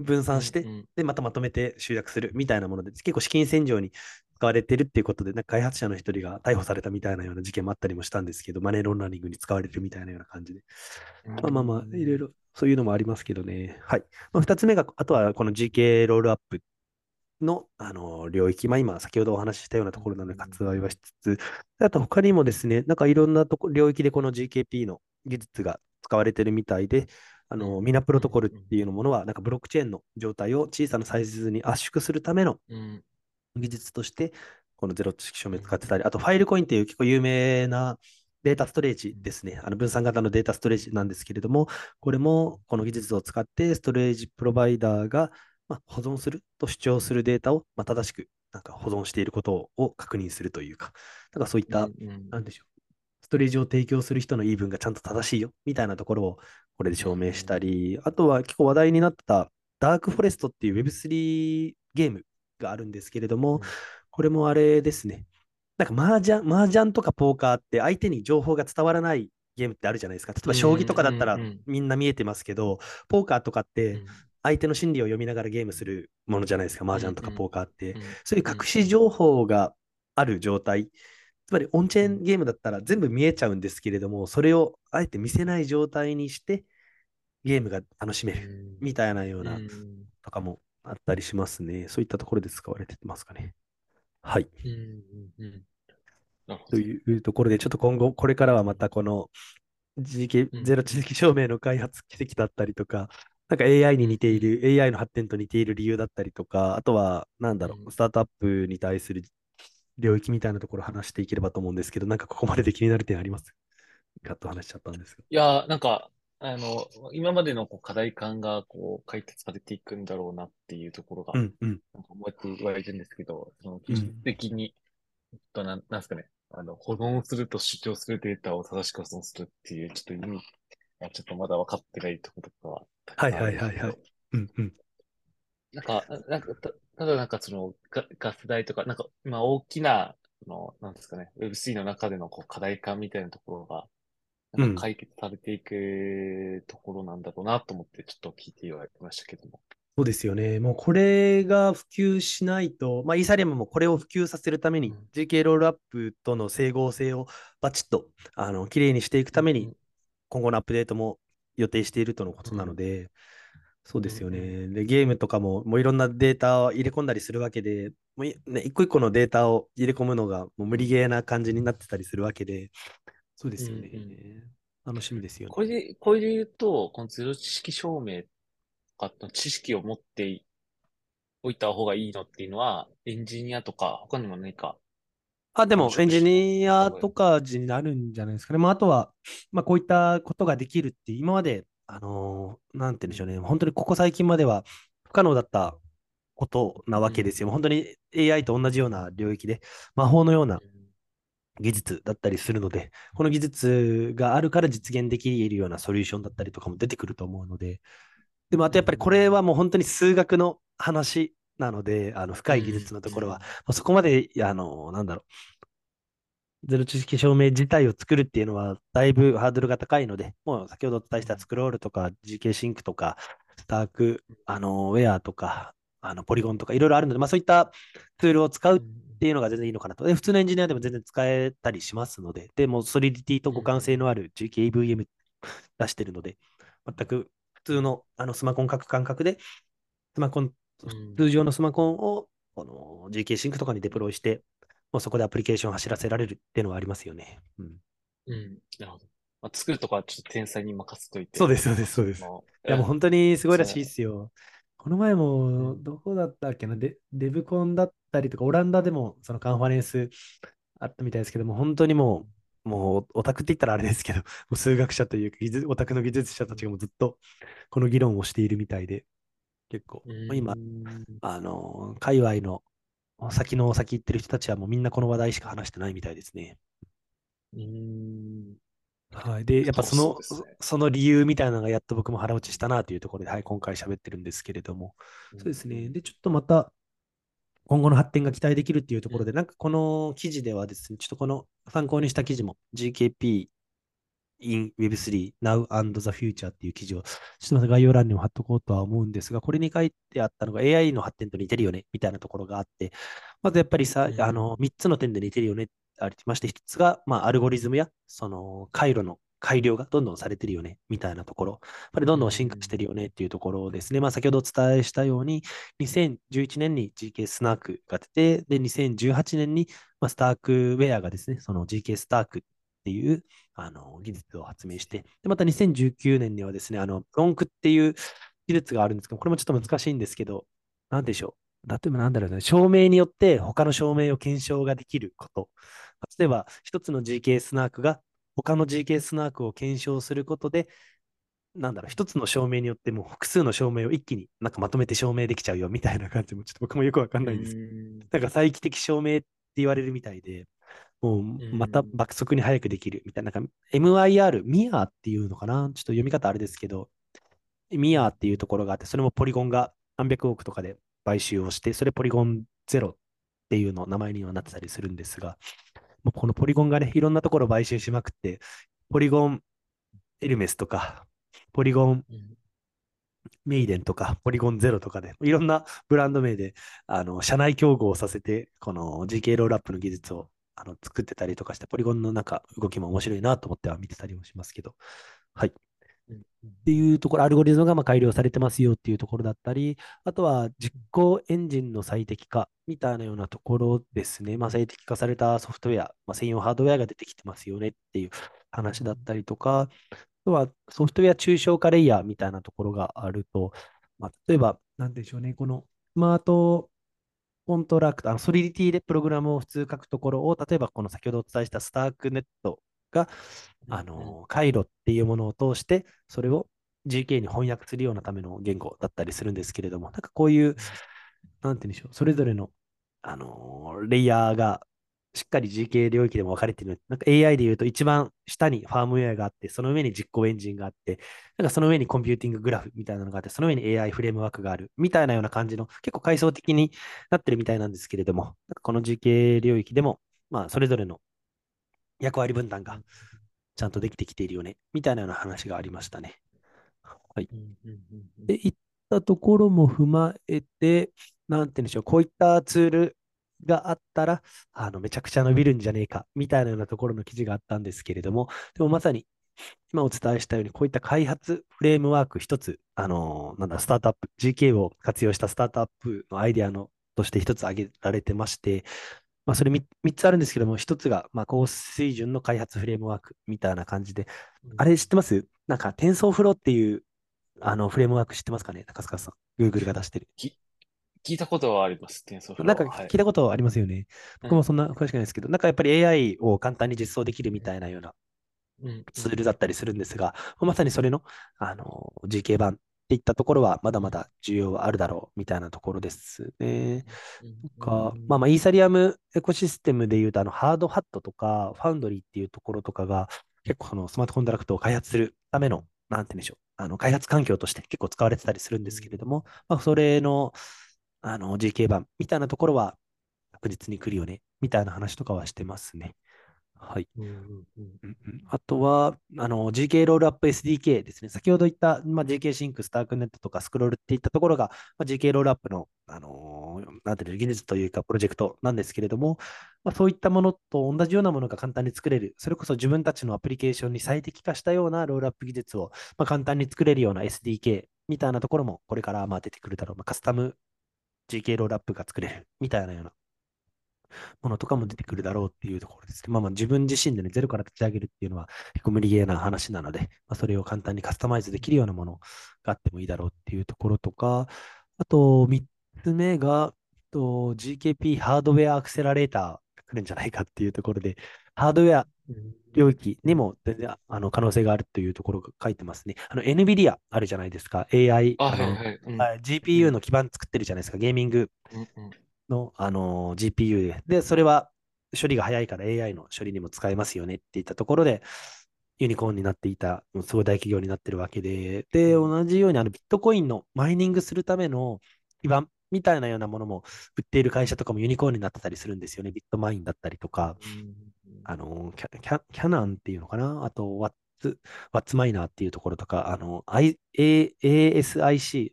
分散して、でまたまとめて集約するみたいなもので、結構資金洗浄に使われてるっていうことで、なんか開発者の一人が逮捕されたみたいなような事件もあったりもしたんですけど、マネーロンダリングに使われるみたいなような感じで、まあいろいろそういうのもありますけどね。はい。2つ目が、あとはこの GK ロールアップの、領域、まあ、今先ほどお話ししたようなところなので割愛はしつつ、あと他にもですね、なんかいろんな領域でこの GKP の技術が使われてるみたいで、ミナプロトコルっていうものは、なんかブロックチェーンの状態を小さなサイズに圧縮するための技術として、このゼロ知識証明使ってたり、あとファイルコインっていう結構有名なデータストレージですね。分散型のデータストレージなんですけれども、これもこの技術を使って、ストレージプロバイダーが保存すると主張するデータを正しくなんか保存していることを確認するというか、なんかそういった、なんでしょう。ストレージを提供する人の言い分がちゃんと正しいよみたいなところをこれで証明したり、あとは結構話題になったダークフォレストっていう Web3 ゲームがあるんですけれども、これもあれですね、なんか麻雀とかポーカーって相手に情報が伝わらないゲームってあるじゃないですか。例えば将棋とかだったらみんな見えてますけど、ポーカーとかって相手の心理を読みながらゲームするものじゃないですか。麻雀とかポーカーってそういう隠し情報がある状態、つまりオンチェーンゲームだったら全部見えちゃうんですけれども、それをあえて見せない状態にしてゲームが楽しめるみたいなようなとかもあったりしますね。そういったところで使われてますかね。はい。というところで、ちょっと今後これからはまたこの GK ゼロ知識証明の開発奇跡だったりとか、なんか AI に似ている AI の発展と似ている理由だったりとか、あとはなんだろう、スタートアップに対する領域みたいなところを話していければと思うんですけど、なんかここまでで気になる点ありますかと話しちゃったんですけど。いや、なんか、今までの課題感が解決されていくんだろうなっていうところが、なんか思って言われてるんですけど、その技術的に、なんですかね、保存すると主張するデータを正しく保存するっていう、ちょっと意味がちょっとまだ分かってないところとかは。はいはいはいはい。うんうん。ただそのガス代とか、なんか今大きな、なんですかね、Web3 の中でのこう課題感みたいなところが、なんか解決されていくところなんだろうなと思って、ちょっと聞いて言われましたけども。そうですよね。もうこれが普及しないと、イーサリアムもこれを普及させるために、GK ロールアップとの整合性をバチッときれいにしていくために、今後のアップデートも予定しているとのことなので、そうですよね。で、ゲームとかもういろんなデータを入れ込んだりするわけで、もうね、一個一個のデータを入れ込むのがもう無理ゲーな感じになってたりするわけで、そうですよね。楽しみですよね。これで言うと、このゼロ知識証明の知識を持っておいた方がいいのっていうのは、エンジニアとか、他にも何か。でも、エンジニアとかになるんじゃないですかね。あとは、こういったことができるって、今まで、なんて言うんでしょうね、本当にここ最近までは不可能だったことなわけですよ。本当に AI と同じような領域で、魔法のような技術だったりするので、この技術があるから実現できるようなソリューションだったりとかも出てくると思うので、でもあとやっぱりこれはもう本当に数学の話なので、深い技術のところは、そこまで、ゼロ知識証明自体を作るっていうのはだいぶハードルが高いので、もう先ほどお伝えしたスクロールとか GK シンクとかスタークウェアとかポリゴンとかいろいろあるので、そういったツールを使うっていうのが全然いいのかなと。で、普通のエンジニアでも全然使えたりしますので、でもソリディティと互換性のある GK EVM 出してるので、全く普通のスマコン書く感覚で、通常のスマコンをGK シンクとかにデプロイして、もうそこでアプリケーションを走らせられるっていうのはありますよね。なるほど。作るとかはちょっと天才に任せといて。そうです。いやもう本当にすごいらしいですよ。この前もどこだったっけな、デブコンだったりとか、オランダでもそのカンファレンスあったみたいですけども、本当にもうオタクって言ったらあれですけど、もう数学者というかオタクの技術者たちがもうずっとこの議論をしているみたいで、結構今界隈の先の先行ってる人たちはもうみんなこの話題しか話してないみたいですね。はい。で、やっぱその理由みたいなのがやっと僕も腹落ちしたなというところで、今回喋ってるんですけれども、そうですね。で、ちょっとまた今後の発展が期待できるっていうところで、なんかこの記事ではですね、ちょっとこの参考にした記事も GKP in Web3 Now and the Future っていう記事をちょっとまた概要欄にも貼っとこうとは思うんですが、これに書いてあったのが AI の発展と似てるよねみたいなところがあって、まずやっぱり3つの点で似てるよねありまして、1つがアルゴリズムやその回路の改良がどんどんされてるよねみたいなところ、やっぱりどんどん進化してるよねっていうところですね。先ほどお伝えしたように2011年に GK スナークが出て、で2018年にスタークウェアがですね、その GK スタークっていう技術を発明して、でまた2019年にはですね、ロンクっていう技術があるんですけど、これもちょっと難しいんですけど、なんでしょう、例えばなんだろうね、証明によって他の証明を検証ができること、例えば一つの GK スナークが他の GK スナークを検証することで、なんだろう、一つの証明によってもう複数の証明を一気になんかまとめて証明できちゃうよみたいな感じも、ちょっと僕もよくわかんないんですけど、なんか再帰的証明って言われるみたいで、もうまた爆速に早くできるみたいな、MIR、MIR っていうのかな、ちょっと読み方あれですけど、MIR っていうところがあって、それもポリゴンが300億とかで買収をして、それポリゴンゼロっていうの名前にはなってたりするんですが、もうこのポリゴンがね、いろんなところを買収しまくって、ポリゴンエルメスとか、ポリゴンメイデンとか、ポリゴンゼロとかで、いろんなブランド名で社内競合をさせて、この GK ロールアップの技術を作ってたりとかして、ポリゴンの動きも面白いなと思っては見てたりもしますけど、はい。っていうところ、アルゴリズムが改良されてますよっていうところだったり、あとは実行エンジンの最適化みたいなようなところですね。最適化されたソフトウェア、専用ハードウェアが出てきてますよねっていう話だったりとか、あとはソフトウェア抽象化レイヤーみたいなところがあると、例えば、なんでしょうね、このスマートコントラクト、ソリディティでプログラムを普通書くところを、例えばこの先ほどお伝えしたスタークネットが、回路っていうものを通して、それを GK に翻訳するようなための言語だったりするんですけれども、なんかこういう、なんて言うんでしょう、それぞれの、レイヤーがしっかり GK 領域でも分かれている。なんか AI でいうと一番下にファームウェアがあって、その上に実行エンジンがあって、なんかその上にコンピューティンググラフみたいなのがあって、その上に AI フレームワークがあるみたいなような感じの結構階層的になってるみたいなんですけれども、なんかこの GK 領域でも、まあそれぞれの役割分担がちゃんとできてきているよねみたいなような話がありましたね。はい。で、いったところも踏まえて、なんて言うんでしょう、こういったツールがあったらめちゃくちゃ伸びるんじゃねえかみたいなようなところの記事があったんですけれども、でもまさに今お伝えしたように、こういった開発フレームワーク一つ、スタートアップ GK を活用したスタートアップのアイデアとして一つ挙げられてまして、まあ、それ 3つあるんですけども、一つが高水準の開発フレームワークみたいな感じで、あれ知ってます？なんかテンソーフローっていうフレームワーク知ってますかね、中塚さん。 Google が出してる。聞いたことはあります。なんか聞いたことはありますよね。はい、僕もそんな詳しくないですけど、なんかやっぱり AI を簡単に実装できるみたいなようなツールだったりするんですが、まさにそれの、GK 版っていったところはまだまだ需要はあるだろうみたいなところですね。まあイーサリアムエコシステムでいうと、ハードハットとかファウンドリーっていうところとかが結構スマートコントラクトを開発するための、なんて言うんでしょう、開発環境として結構使われてたりするんですけれども、それのGK 版みたいなところは確実に来るよねみたいな話とかはしてますね。はい。あとはGK ロールアップ SDK ですね。先ほど言った、GK シンク、スタークネットとかスクロールっていったところが、GK ロールアップの、なんていう技術というかプロジェクトなんですけれども、そういったものと同じようなものが簡単に作れる、それこそ自分たちのアプリケーションに最適化したようなロールアップ技術を、簡単に作れるような SDK みたいなところもこれから出てくるだろう。カスタムGK ロールアップが作れるみたいなようなものとかも出てくるだろうっていうところですね。自分自身でね、ゼロから立ち上げるっていうのは結構無理ゲーな話なので、それを簡単にカスタマイズできるようなものがあってもいいだろうっていうところとか、あと3つ目がGKP ハードウェアアクセラレーターが来るんじゃないかっていうところで、ハードウェア領域にも全然可能性があるというところが書いてますね。NVIDIA あるじゃないですか。AI、GPU の基盤作ってるじゃないですか。ゲーミングの、GPU で。それは処理が早いから AI の処理にも使えますよねっていったところで、ユニコーンになっていた、すごい大企業になってるわけで、で、同じようにビットコインのマイニングするための基盤みたいなようなものも売っている会社とかもユニコーンになってたりするんですよね。ビットマインだったりとか。キャナンっていうのかな、あとワッツマイナーっていうところとか、ASIC、ASIC っ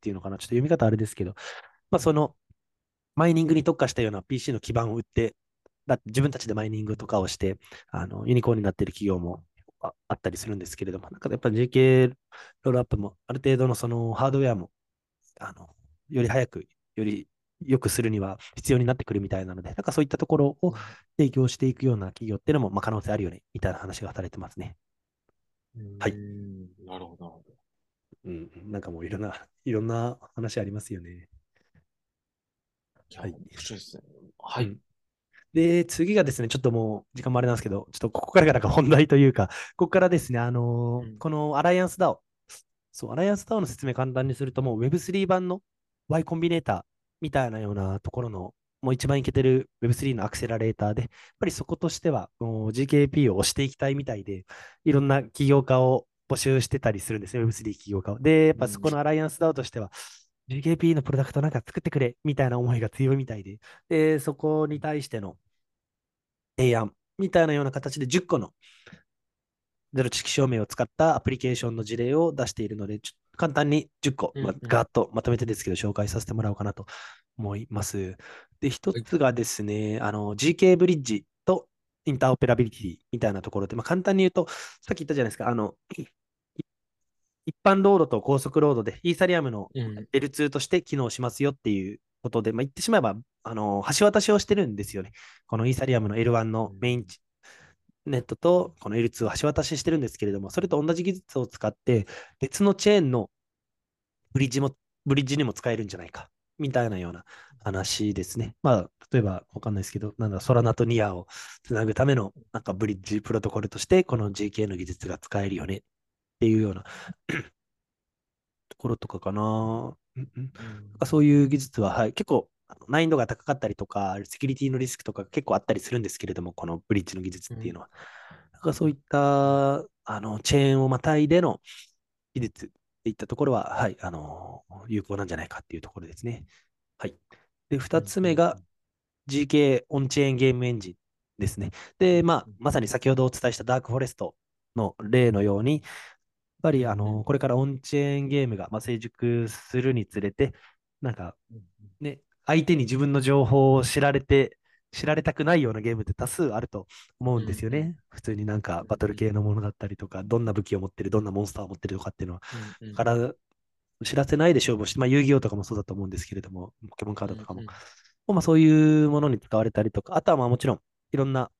ていうのかな、ちょっと読み方あれですけど、そのマイニングに特化したような PC の基盤を売って、だって自分たちでマイニングとかをして、ユニコーンになっている企業もあったりするんですけれども、なんかやっぱり GK ロールアップもある程度のそのハードウェアもより早く、よりよくするには必要になってくるみたいなので、なんかそういったところを提供していくような企業っていうのも可能性あるよねみたいな話がされてますね。はい。なるほど。なんかもういろんな話ありますよね。はい。はい。で、次がですね、ちょっともう時間もあれなんですけど、ちょっとここからがなんか本題というか、ここからですね、このアライアンス DAO。そう、アライアンス DAO の説明簡単にすると、もう Web3 版の Y コンビネーター、みたいなようなところの、もう一番いけてる Web3 のアクセラレーターで、やっぱりそことしては、GKP を推していきたいみたいで、いろんな起業家を募集してたりするんですね、Web3 起業家を。で、やっぱそこのアライアンス DAO としては、GKP のプロダクトなんか作ってくれみたいな思いが強いみたいで、で、そこに対しての提案みたいなような形で10個のゼロ知識証明を使ったアプリケーションの事例を出しているので、簡単に10個、ガーッとまとめてですけど、紹介させてもらおうかなと思います。で、一つがですね、GK ブリッジとインターオペラビリティみたいなところで、簡単に言うと、さっき言ったじゃないですか、一般ロードと高速ロードでイーサリアムの L2 として機能しますよっていうことで、言ってしまえば、橋渡しをしてるんですよね。このイーサリアムの L1 のメインネットとこの L2 を橋渡ししてるんですけれども、それと同じ技術を使って別のチェーンのブリッジにも使えるんじゃないかみたいなような話ですね。例えばわかんないですけど、ソラナとニアをつなぐためのなんかブリッジプロトコルとしてこの GK の技術が使えるよねっていうようなところとかかな。そういう技術は、結構難易度が高かったりとかセキュリティのリスクとか結構あったりするんですけれども、このブリッジの技術っていうのは、なんかそういったチェーンをまたいでの技術っていったところは、はい、有効なんじゃないかっていうところですね。はい。で、2つ目が GK オンチェーンゲームエンジンですね。で、まさに先ほどお伝えしたダークフォレストの例のように、やっぱりこれからオンチェーンゲームが成熟するにつれて、なんかね、相手に自分の情報を知られたくないようなゲームって多数あると思うんですよね。普通になんかバトル系のものだったりとか、どんな武器を持ってる、どんなモンスターを持ってるとかっていうのは、から知らせないで勝負して、遊戯王とかもそうだと思うんですけれども、ポケモンカードとかも、そういうものに使われたりとか、あとはもちろんいろんな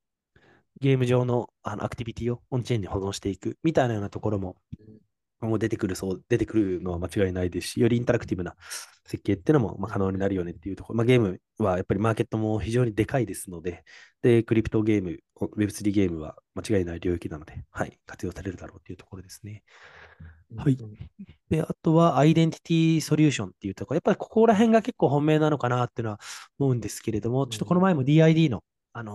ゲーム上のアクティビティをオンチェーンに保存していくみたいなようなところも、出てくるのは間違いないですし、よりインタラクティブな設計っていうのも可能になるよねっていうところ、ゲームはやっぱりマーケットも非常にでかいですので、でクリプトゲーム、Web3 ゲームは間違いない領域なので、はい、活用されるだろうっていうところですね。はい。で、あとはアイデンティティソリューションっていうところ、やっぱりここら辺が結構本命なのかなっていうのは思うんですけれども、ちょっとこの前も DID の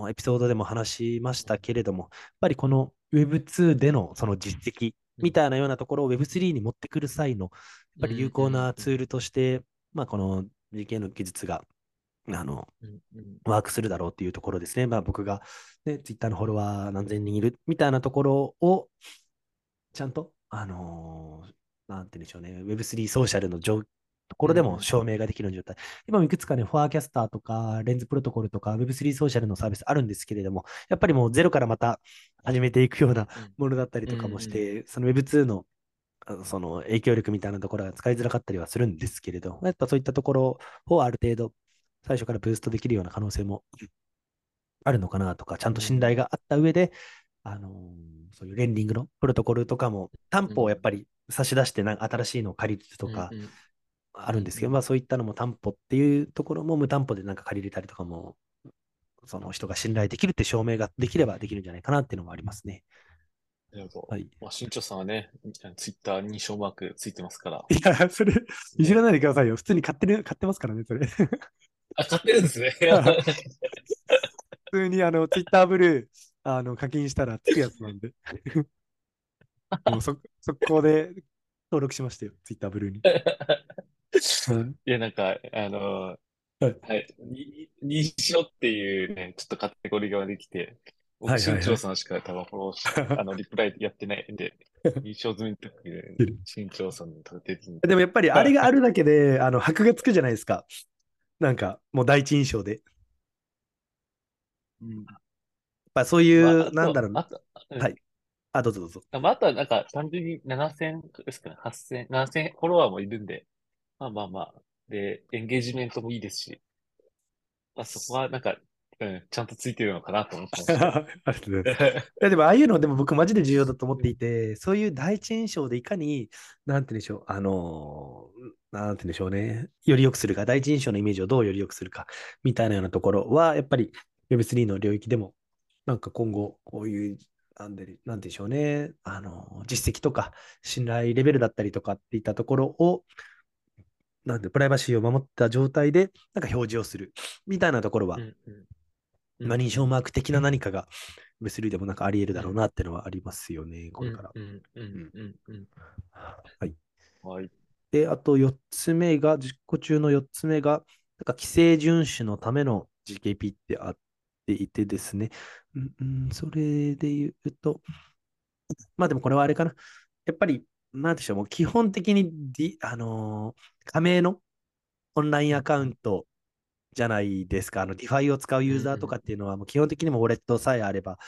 エピソードでも話しましたけれども、やっぱりこの Web2 でのその実績みたいなようなところを Web3 に持ってくる際のやっぱり有効なツールとして、この GK の技術がワークするだろうっていうところですね。僕が、ね、Twitter のフォロワー何千人いるみたいなところをちゃんとなんて言うんでしょうね、Web3 ソーシャルのところでも証明ができる状態。今もいくつかね、フォアキャスターとか、レンズプロトコルとか、Web3 ソーシャルのサービスあるんですけれども、やっぱりもうゼロからまた始めていくようなものだったりとかもして、その Web2 のその影響力みたいなところが使いづらかったりはするんですけれど、やっぱそういったところをある程度、最初からブーストできるような可能性もあるのかなとか、ちゃんと信頼があった上で、そういうレンディングのプロトコルとかも、担保をやっぱり差し出して、新しいのを借りるとか、あるんですけど、そういったのも担保っていうところも無担保でなんか借りれたりとかも、その人が信頼できるって証明ができればできるんじゃないかなっていうのもありますね。はい、新潮さんはね、ツイッター認証マークついてますから。いや、それ、いじらないでくださいよ。普通に買ってますからね、それ。買ってるんですね。普通にツイッターブルー課金したらつくやつなんで。もう速攻で登録しましたよ、ツイッターブルーに。いや、なんか、認証っていうね、ちょっとカテゴリーができて、僕、新潮さんしか多分フォローして、リプライやってないんで、認証済みの時で、新潮さんの立ててでもやっぱり、あれがあるだけで、箔がつくじゃないですか。なんか、もう第一印象で。やっぱそういう、なんだろうな。はい。あ、どうぞどうぞ。あとは、なんか、単純に7000ですかね、8000、7000フォロワーもいるんで。で、エンゲージメントもいいですし、そこはなんか、ちゃんとついてるのかなと思ってます。でも、ああいうの、でも僕、マジで重要だと思っていて、そういう第一印象でいかに、なんて言うんでしょう、なんて言うんでしょうね、より良くするか、第一印象のイメージをどうより良くするか、みたいなようなところは、やっぱり Web3 の領域でも、なんか今後、こういう、なんでしょうね、実績とか、信頼レベルだったりとかっていったところを、なんでプライバシーを守った状態でなんか表示をするみたいなところは、認証マーク的な何かが Web3 でもなんかあり得るだろうなっていうのはありますよね、これから。はい。で、あと4つ目が、実行中の4つ目が、なんか規制遵守のための GKP ってあっていてですね、それで言うと、でもこれはあれかな。やっぱり、なんでしょう、もう基本的に加盟のオンラインアカウントじゃないですか。ディファイを使うユーザーとかっていうのは、もう基本的にもウォレットさえあれば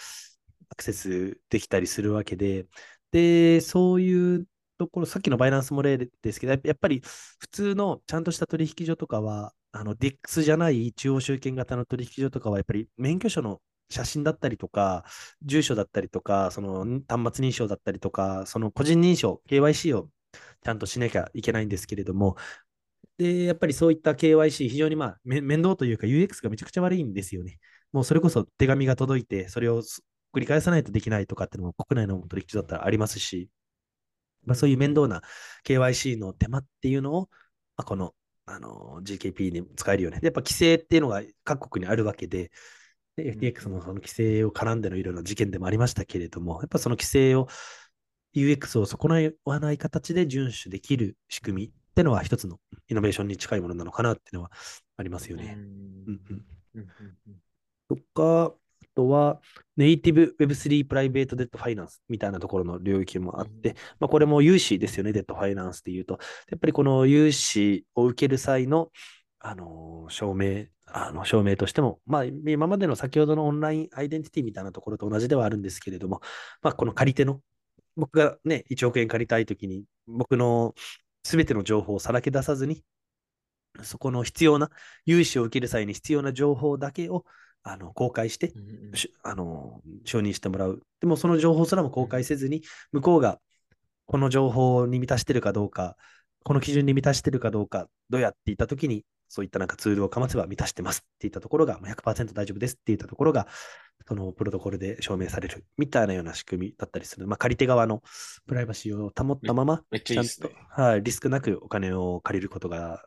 アクセスできたりするわけで、で、そういうところ、さっきのバイナンスも例ですけど、やっぱり普通のちゃんとした取引所とかは、DEX じゃない中央集権型の取引所とかは、やっぱり免許証の写真だったりとか、住所だったりとか、その端末認証だったりとか、その個人認証、KYC をちゃんとしなきゃいけないんですけれども、で、やっぱりそういった KYC、非常に面倒というか UX がめちゃくちゃ悪いんですよね。もうそれこそ手紙が届いて、それを繰り返さないとできないとかっていうのも国内の取引所だったらありますし、そういう面倒な KYC の手間っていうのを、この GKP で使えるよね。やっぱ規制っていうのが各国にあるわけで、で FTX もその規制を絡んでのいろいろな事件でもありましたけれども、やっぱその規制を UX を損わない形で遵守できる仕組みってのは一つのイノベーションに近いものなのかなっていうのはありますよね。とか、あとはネイティブ Web3 プライベートデッドファイナンスみたいなところの領域もあって、これも融資ですよね。デッドファイナンスでいうと、やっぱりこの融資を受ける際の、証明としても、今までの先ほどのオンラインアイデンティティみたいなところと同じではあるんですけれども、この借り手の、僕がね、1億円借りたいときに、僕のすべての情報をさらけ出さずに、そこの必要な、融資を受ける際に必要な情報だけを公開して、承認してもらう。でもその情報すらも公開せずに、向こうがこの情報に満たしてるかどうか、この基準に満たしてるかどうか、どうやっていたときに、そういったなんかツールをかませば満たしてますっていったところが 100% 大丈夫ですっていったところがそのプロトコルで証明されるみたいなような仕組みだったりする。借り手側のプライバシーを保ったままちゃんとリスクなくお金を借りることが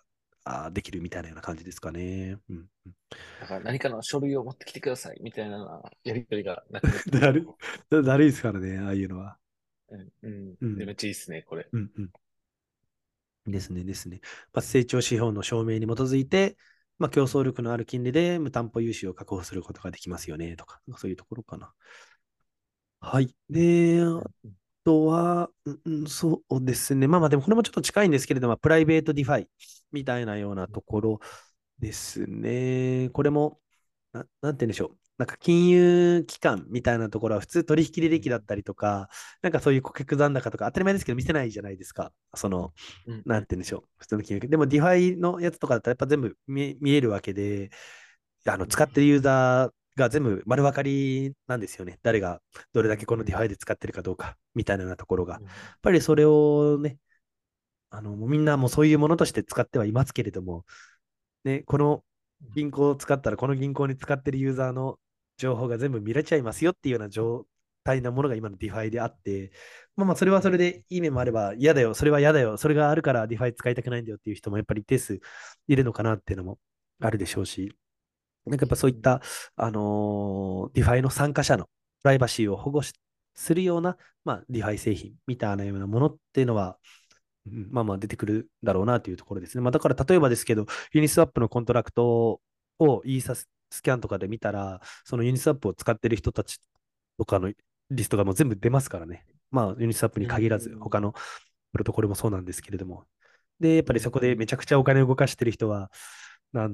できるみたいなような感じですかね。だから何かの書類を持ってきてくださいみたいなやり取りがなくなる。だるいですからね、ああいうのは。めっちゃいいですね、これ。ですね。成長指標の証明に基づいて、競争力のある金利で無担保融資を確保することができますよねとか、そういうところかな。はい。で、あとは、そうですね。でもこれもちょっと近いんですけれども、プライベートディファイみたいなようなところですね。これも、なんて言うんでしょう。なんか金融機関みたいなところは普通取引履歴だったりとか、なんかそういう顧客残高とか当たり前ですけど見せないじゃないですか。その、なんて言うんでしょう。普通の金融機関。でもディファイのやつとかだったらやっぱ全部見えるわけで、使ってるユーザーが全部丸分かりなんですよね。誰がどれだけこのディファイで使ってるかどうかみたいなところが。やっぱりそれをね、みんなもうそういうものとして使ってはいますけれども、ね、この銀行を使ったらこの銀行に使ってるユーザーの情報が全部見れちゃいますよっていうような状態なものが今のディファイであって、それはそれでいい面もあれば、嫌だよ、それは嫌だよ、それがあるからディファイ使いたくないんだよっていう人もやっぱり一定数いるのかなっていうのもあるでしょうし、なんかやっぱそういった、ディファイの参加者のプライバシーを保護するような、ディファイ製品みたいなようなものっていうのは、出てくるだろうなというところですね。だから例えばですけど、ユニスワップのコントラクトをイーサスキャンとかで見たら、そのユニスワップを使ってる人たちとかのリストがもう全部出ますからね。ユニスワップに限らず、他のプロトコルもそうなんですけれども。で、やっぱりそこでめちゃくちゃお金を動かしてる人は、ど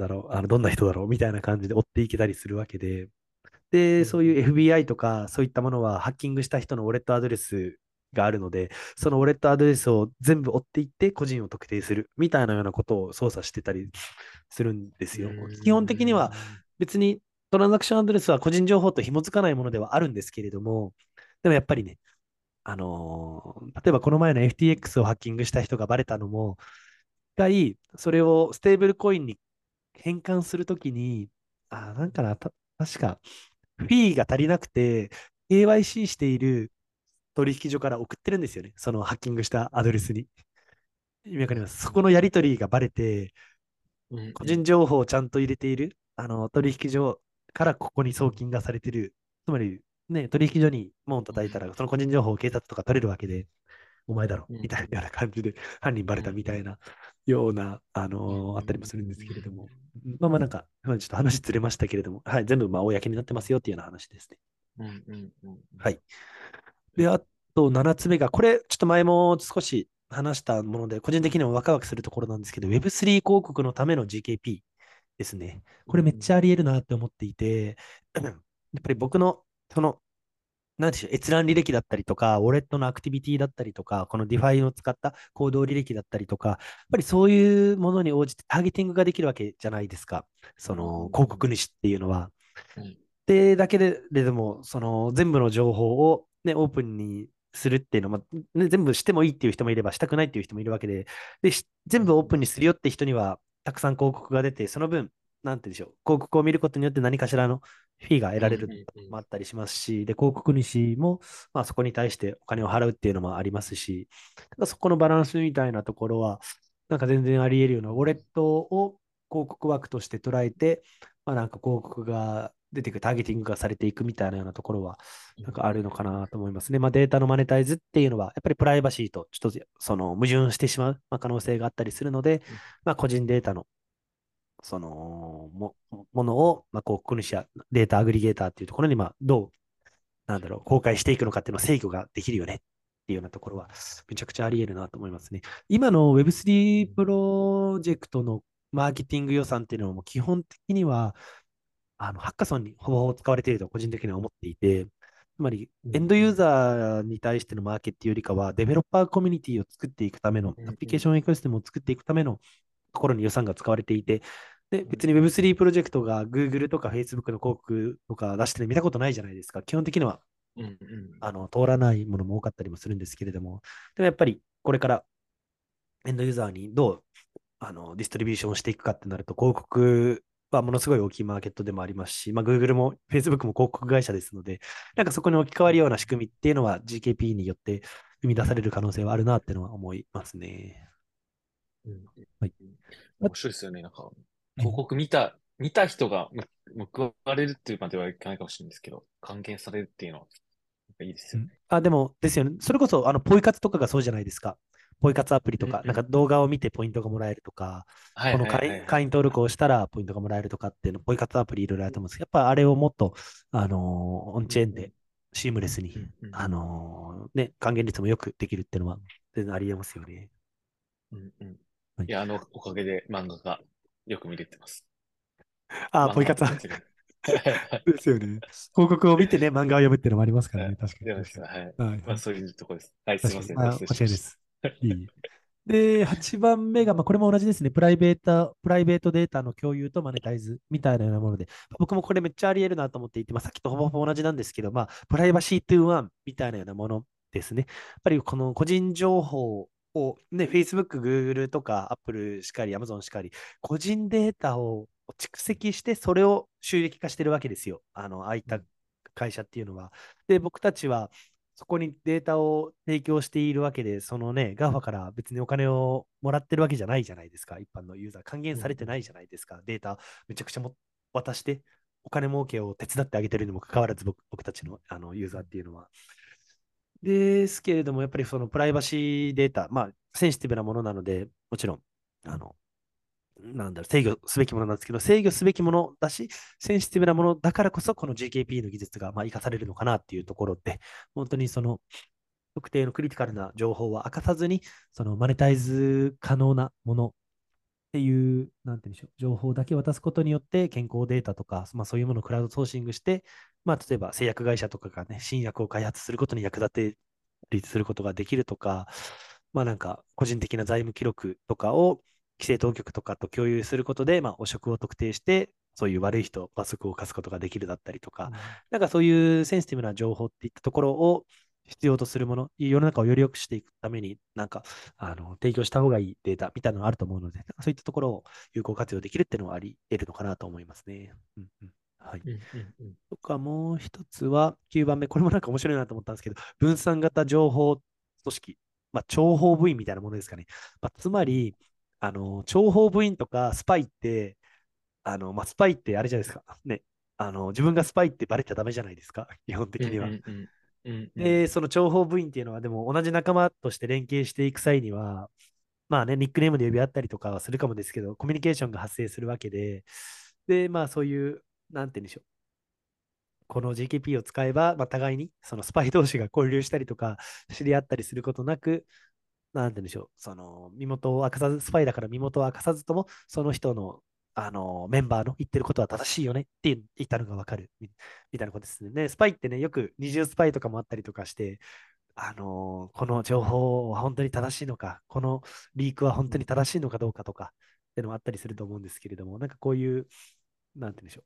んな人だろうみたいな感じで追っていけたりするわけで。で、そういう FBI とか、そういったものはハッキングした人のウォレットアドレスがあるので、そのウォレットアドレスを全部追っていって個人を特定するみたいなようなことを操作してたりするんですよ。基本的には別にトランザクションアドレスは個人情報と紐づかないものではあるんですけれども、でもやっぱりね、例えばこの前の FTX をハッキングした人がバレたのも、一回それをステーブルコインに変換するときに、確かフィーが足りなくて KYC している取引所から送ってるんですよね。そのハッキングしたアドレスに。意味わかります。そこのやり取りがバレて、個人情報をちゃんと入れている取引所からここに送金がされてる。つまり、ね、取引所に門を叩いたら、その個人情報を警察とか取れるわけで、お前だろみたいな感じで犯人バレたみたいなような、あったりもするんですけれども。ちょっと話ずれましたけれども、全部公になってますよっていうような話ですね。はい。で、あと7つ目が、これ、ちょっと前も少し話したもので、個人的にもワクワクするところなんですけど、Web3 広告のための GKP ですね。これめっちゃあり得るなって思っていて、やっぱり僕の、なんでしょう、閲覧履歴だったりとか、ウォレットのアクティビティだったりとか、このディファイを使った行動履歴だったりとか、やっぱりそういうものに応じてターゲティングができるわけじゃないですか。その広告主っていうのは。で、だけれども、その全部の情報をオープンにするっていうのは、全部してもいいっていう人もいれば、したくないっていう人もいるわけで、全部オープンにするよって人には、たくさん広告が出て、その分、なんて言うんでしょう、広告を見ることによって何かしらのフィーが得られるのもあったりしますし、で、広告主も、そこに対してお金を払うっていうのもありますし、そこのバランスみたいなところは、なんか全然あり得るようなウォレットを広告枠として捉えて、まあ、なんか広告が出てくる、ターゲティングがされていくみたいなようなところはなんかあるのかなと思いますね。まあ、データのマネタイズっていうのはやっぱりプライバシーとちょっとその矛盾してしまう可能性があったりするので、まあ、個人データのそのものをまあ広告主やデータアグリゲーターっていうところにまあどうなんだろう公開していくのかっていうのを制御ができるよねっていうようなところはめちゃくちゃあり得るなと思いますね。今の Web3 プロジェクトのマーケティング予算っていうのも基本的にはハッカソンにほぼほぼ使われていると個人的には思っていて、つまりエンドユーザーに対してのマーケっていうよりかはデベロッパーコミュニティを作っていくためのアプリケーションエコシステムを作っていくためのところに予算が使われていて、で別に Web3 プロジェクトが Google とか Facebook の広告とか出してるの見たことないじゃないですか。基本的には通らないものも多かったりもするんですけれども、でもやっぱりこれからエンドユーザーにどうディストリビューションしていくかってなると広告はものすごい大きいマーケットでもありますし、まあ、Google も Facebook も広告会社ですので、なんかそこに置き換わるような仕組みっていうのは GKP によって生み出される可能性はあるなっていうのは思いますね。はい、面白いですよね。なんか広告見た人が報われるっていうまではいかないかもしれないんですけど、還元されるっていうのはいいですよね。でもですよね、それこそポイ活とかがそうじゃないですか。ポイ活アプリとか、なんか動画を見てポイントがもらえるとか、この会員登録をしたらポイントがもらえるとかっていうの、ポイ活アプリいろいろあると思うんですけど、やっぱあれをもっと、オンチェーンでシームレスに、還元率もよくできるっていうのは、全然ありえますよね。いや、おかげで漫画がよく見れてます。ポイ活アプリ。ですよね。広告を見てね、漫画を読むっていうのもありますからね、確かに。そういうところです。はい、すみません。おしゃれです。で、8番目が、まあ、これも同じですね。プライベートデータの共有とマネタイズみたいなようなもので、僕もこれめっちゃあり得るなと思っていて、まあ、さっきとほぼほぼ同じなんですけど、まあ、プライバシー2-1みたいなようなものですね。やっぱりこの個人情報を、ね、Facebook、Google とか Apple しかり、Amazon しかり、個人データを蓄積して、それを収益化してるわけですよ。ああいった会社っていうのは。で、僕たちは、そこにデータを提供しているわけで、そのね、GAFA から別にお金をもらってるわけじゃないじゃないですか。一般のユーザー、還元されてないじゃないですか。データめちゃくちゃ渡して、お金儲けを手伝ってあげてるにもかかわらず、僕たちの、ユーザーっていうのは。ですけれども、やっぱりそのプライバシーデータ、まあ、センシティブなものなので、もちろん、制御すべきものなんですけど、制御すべきものだし、センシティブなものだからこそ、この GKP の技術が生かされるのかなっていうところで、本当にその特定のクリティカルな情報は明かさずに、そのマネタイズ可能なものっていう、なんていうんでしょう、情報だけ渡すことによって、健康データとか、まあ、そういうものをクラウドソーシングして、まあ、例えば製薬会社とかがね、新薬を開発することに役立てたりすることができるとか、まあ、なんか個人的な財務記録とかを、規制当局とかと共有することで、まあ、汚職を特定して、そういう悪い人、罰則を課すことができるだったりとか、なんかそういうセンシティブな情報っていったところを必要とするもの、世の中をより良くしていくために、なんか提供した方がいいデータみたいなのがあると思うので、そういったところを有効活用できるっていうのはあり得るのかなと思いますね。とか、もう一つは、9番目、これもなんか面白いなと思ったんですけど、分散型情報組織、まあ、諜報部員みたいなものですかね。まあ、つまり、諜報部員とかスパイって、まあ、スパイってあれじゃないですか、ね、自分がスパイってバレちゃダメじゃないですか、基本的には。で、その諜報部員っていうのは、でも同じ仲間として連携していく際には、まあね、ニックネームで呼び合ったりとかはするかもですけど、コミュニケーションが発生するわけで、で、まあそういう、なんて言うんでしょう。この GKP を使えば、まあ、互いにそのスパイ同士が交流したりとか、知り合ったりすることなく、なんて言うんでしょう、その身元を明かさず、スパイだから身元を明かさずとも、その人の、メンバーの言ってることは正しいよねって言ったのが分かるみたいなことですね。スパイってね、よく二重スパイとかもあったりとかして、この情報は本当に正しいのか、このリークは本当に正しいのかどうかとかっていうのもあったりすると思うんですけれども、なんかこういう、なんて言うんでしょ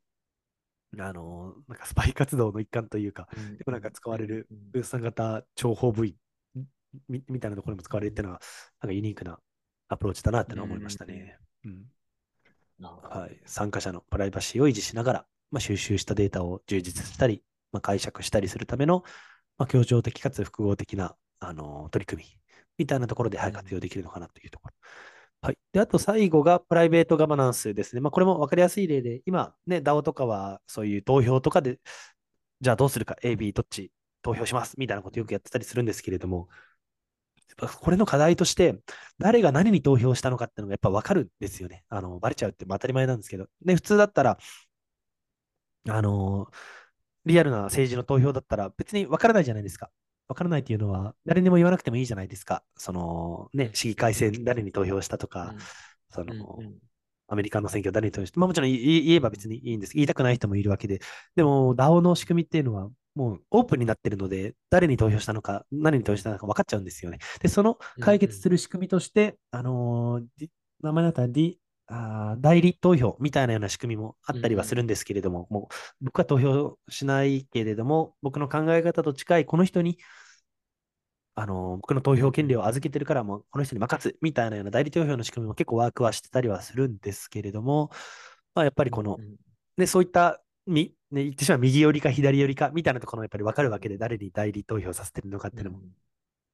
う。なんかスパイ活動の一環というか、でもなんか使われる分散型諜報部員みたいなところにも使われるっていうのは、なんかユニークなアプローチだなってのは思いましたね。参加者のプライバシーを維持しながら、まあ、収集したデータを充実したり、まあ、解釈したりするための、まあ、協調的かつ複合的な取り組みみたいなところで、活用できるのかなというところ。はい。で、あと最後がプライベートガバナンスですね。まあ、これも分かりやすい例で、今、ね、DAO とかはそういう投票とかで、じゃあどうするか、A、B、どっち投票しますみたいなことよくやってたりするんですけれども、これの課題として、誰が何に投票したのかっていうのがやっぱ分かるんですよね。バレちゃうって当たり前なんですけど、ね、普通だったら、リアルな政治の投票だったら別に分からないじゃないですか。分からないっていうのは誰にも言わなくてもいいじゃないですか。そのね、市議会選誰に投票したとか、そのアメリカの選挙誰に投票した、まあ、もちろん言えば別にいいんです。言いたくない人もいるわけで、でも DAO の仕組みっていうのはもうオープンになってるので、誰に投票したのか何に投票したのか分かっちゃうんですよね。で、その解決する仕組みとして、名前だったら 代理投票みたいなような仕組みもあったりはするんですけれども、もう僕は投票しないけれども、僕の考え方と近いこの人に僕の投票権利を預けてるからもうこの人に任すみたいなような代理投票の仕組みも結構ワークはしてたりはするんですけれども、まあ、やっぱりこの、ね、そういったね、言ってしまう右寄りか左寄りかみたいなところもやっぱり分かるわけで、誰に代理投票させてるのかっていうのも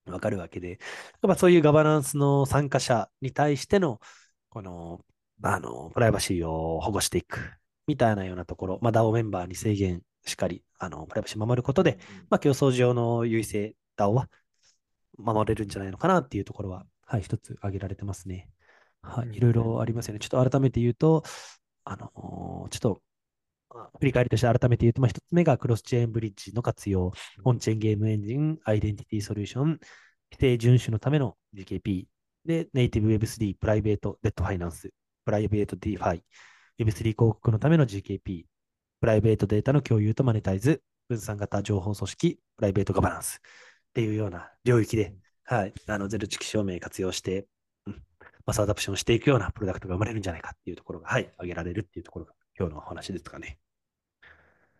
分かるわけで、やっぱそういうガバナンスの参加者に対してのこのプライバシーを保護していくみたいなようなところ、まあ、DAO メンバーに制限しっかりプライバシーを守ることで、まあ、競争上の優位性 DAO は守れるんじゃないのかなっていうところは、はい、一つ挙げられてますね。はい、いろいろありますよね。ちょっと改めて言うと、ちょっと振り返りとして改めて言うと、まあ、一つ目がクロスチェーンブリッジの活用、オンチェーンゲームエンジン、アイデンティティソリューション、規定遵守のための GKP で、ネイティブ Web3、プライベートデッドファイナンス、プライベート DeFi、Web3 広告のための GKP、プライベートデータの共有とマネタイズ、分散型情報組織、プライベートガバナンスっていうような領域で、はい、ゼロ知識証明活用して、マスアダプションしていくようなプロダクトが生まれるんじゃないかっていうところが、はい、挙げられるっていうところが今日のお話ですかね。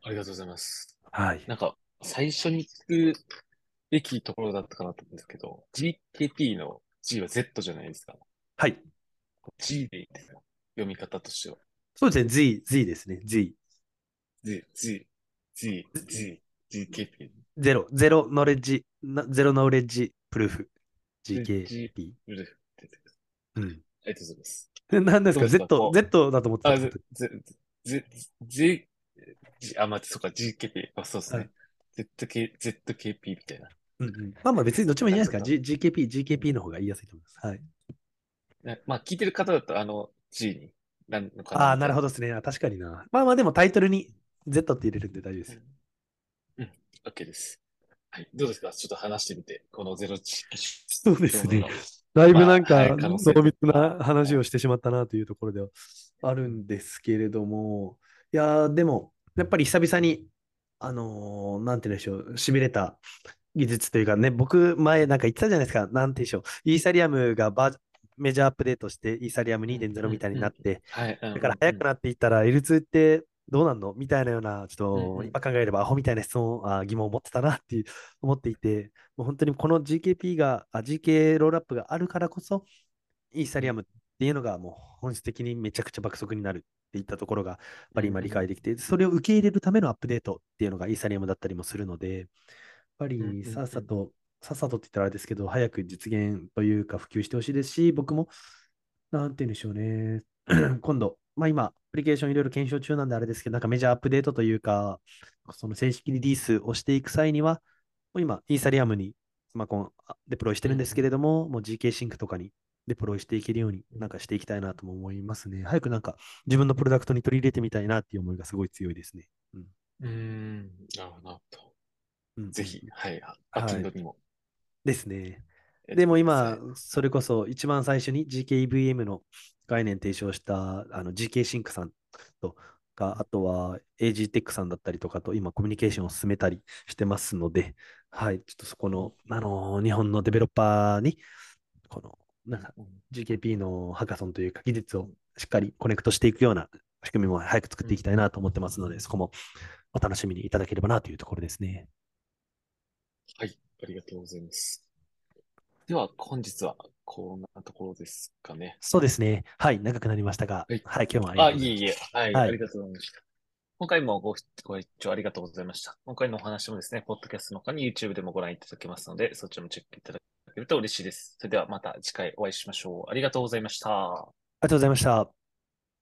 ありがとうございます。はい。なんか、最初に聞くべきところだったかなと思うんですけど、GKP の G は Z じゃないですか。はい。G でいいですか、読み方としては。そうですね、Z ですね、GKP。ゼロノレッジ、ゼロノレッジプルーフ、GKP。プルーフ出てくる。うん。ありがとうございます。何ですか、Z だと思ってた。あ、まあ、そうか、GKP。あ、そうですね。ZKP みたいな。うんうん。まあまあ、別にどっちもいいじゃないですか。GKP の方が言いやすいと思います。はい。まあ、聞いてる方だと、G になるのかな。ああ、なるほどですね。確かにな。まあまあ、でもタイトルに Z って入れるんで大丈夫です。うん、OK です。はい。どうですか、ちょっと話してみて、このゼロ知識。そうですね。だいぶなんか、壮密な話をしてしまったなというところではあるんですけれども、いや、でも、やっぱり久々に、なんて言うんでしょう、しびれた技術というかね、僕、前なんか言ってたじゃないですか、なんて言うんでしょう、イーサリアムがメジャーアップデートして、イーサリアム 2.0 みたいになって、だから早くなっていったら、L2 ってどうなんのみたいなような、ちょっと今考えればアホみたいな疑問を持ってたなって思っていて、もう本当にこの GK ロールアップがあるからこそ、イーサリアムっていうのがもう本質的にめちゃくちゃ爆速になる。っていったところがやっぱり今理解できて、それを受け入れるためのアップデートっていうのがイーサリアムだったりもするので、やっぱりさっさとって言ったらあれですけど、早く実現というか普及してほしいですし、僕もなんて言うんでしょうね今度、まあ、今アプリケーションいろいろ検証中なんであれですけど、なんかメジャーアップデートというか、その正式リリースをしていく際にはもう今イーサリアムにスマホンデプロイしてるんですけれども、もう GK シンクとかにデプロイしていけるようになんかしていきたいなとも思いますね。早くなんか自分のプロダクトに取り入れてみたいなっていう思いがすごい強いですね。なるほど。ぜひ、はい、アッキンドにも。ですね。でも今、それこそ一番最初に GK EVM の概念提唱したGK シンクさんとか、あとは AG テックさんだったりとかと今コミュニケーションを進めたりしてますので、はい、ちょっとそこの、日本のデベロッパーに、この、なんか GKP のハカソンというか技術をしっかりコネクトしていくような仕組みも早く作っていきたいなと思ってますので、そこもお楽しみにいただければなというところですね。はい、ありがとうございます。では本日はこんなところですかね。そうですね。はい、長くなりましたが、はい、はい、今日もありがとうございました。はい、ありがとうございました。今回もご視聴ありがとうございました。今回のお話もですね、ポッドキャストの他に YouTube でもご覧いただけますので、そちらもチェックいただけだけると嬉しいです。それではまた次回お会いしましょう。ありがとうございました。ありがとうございました。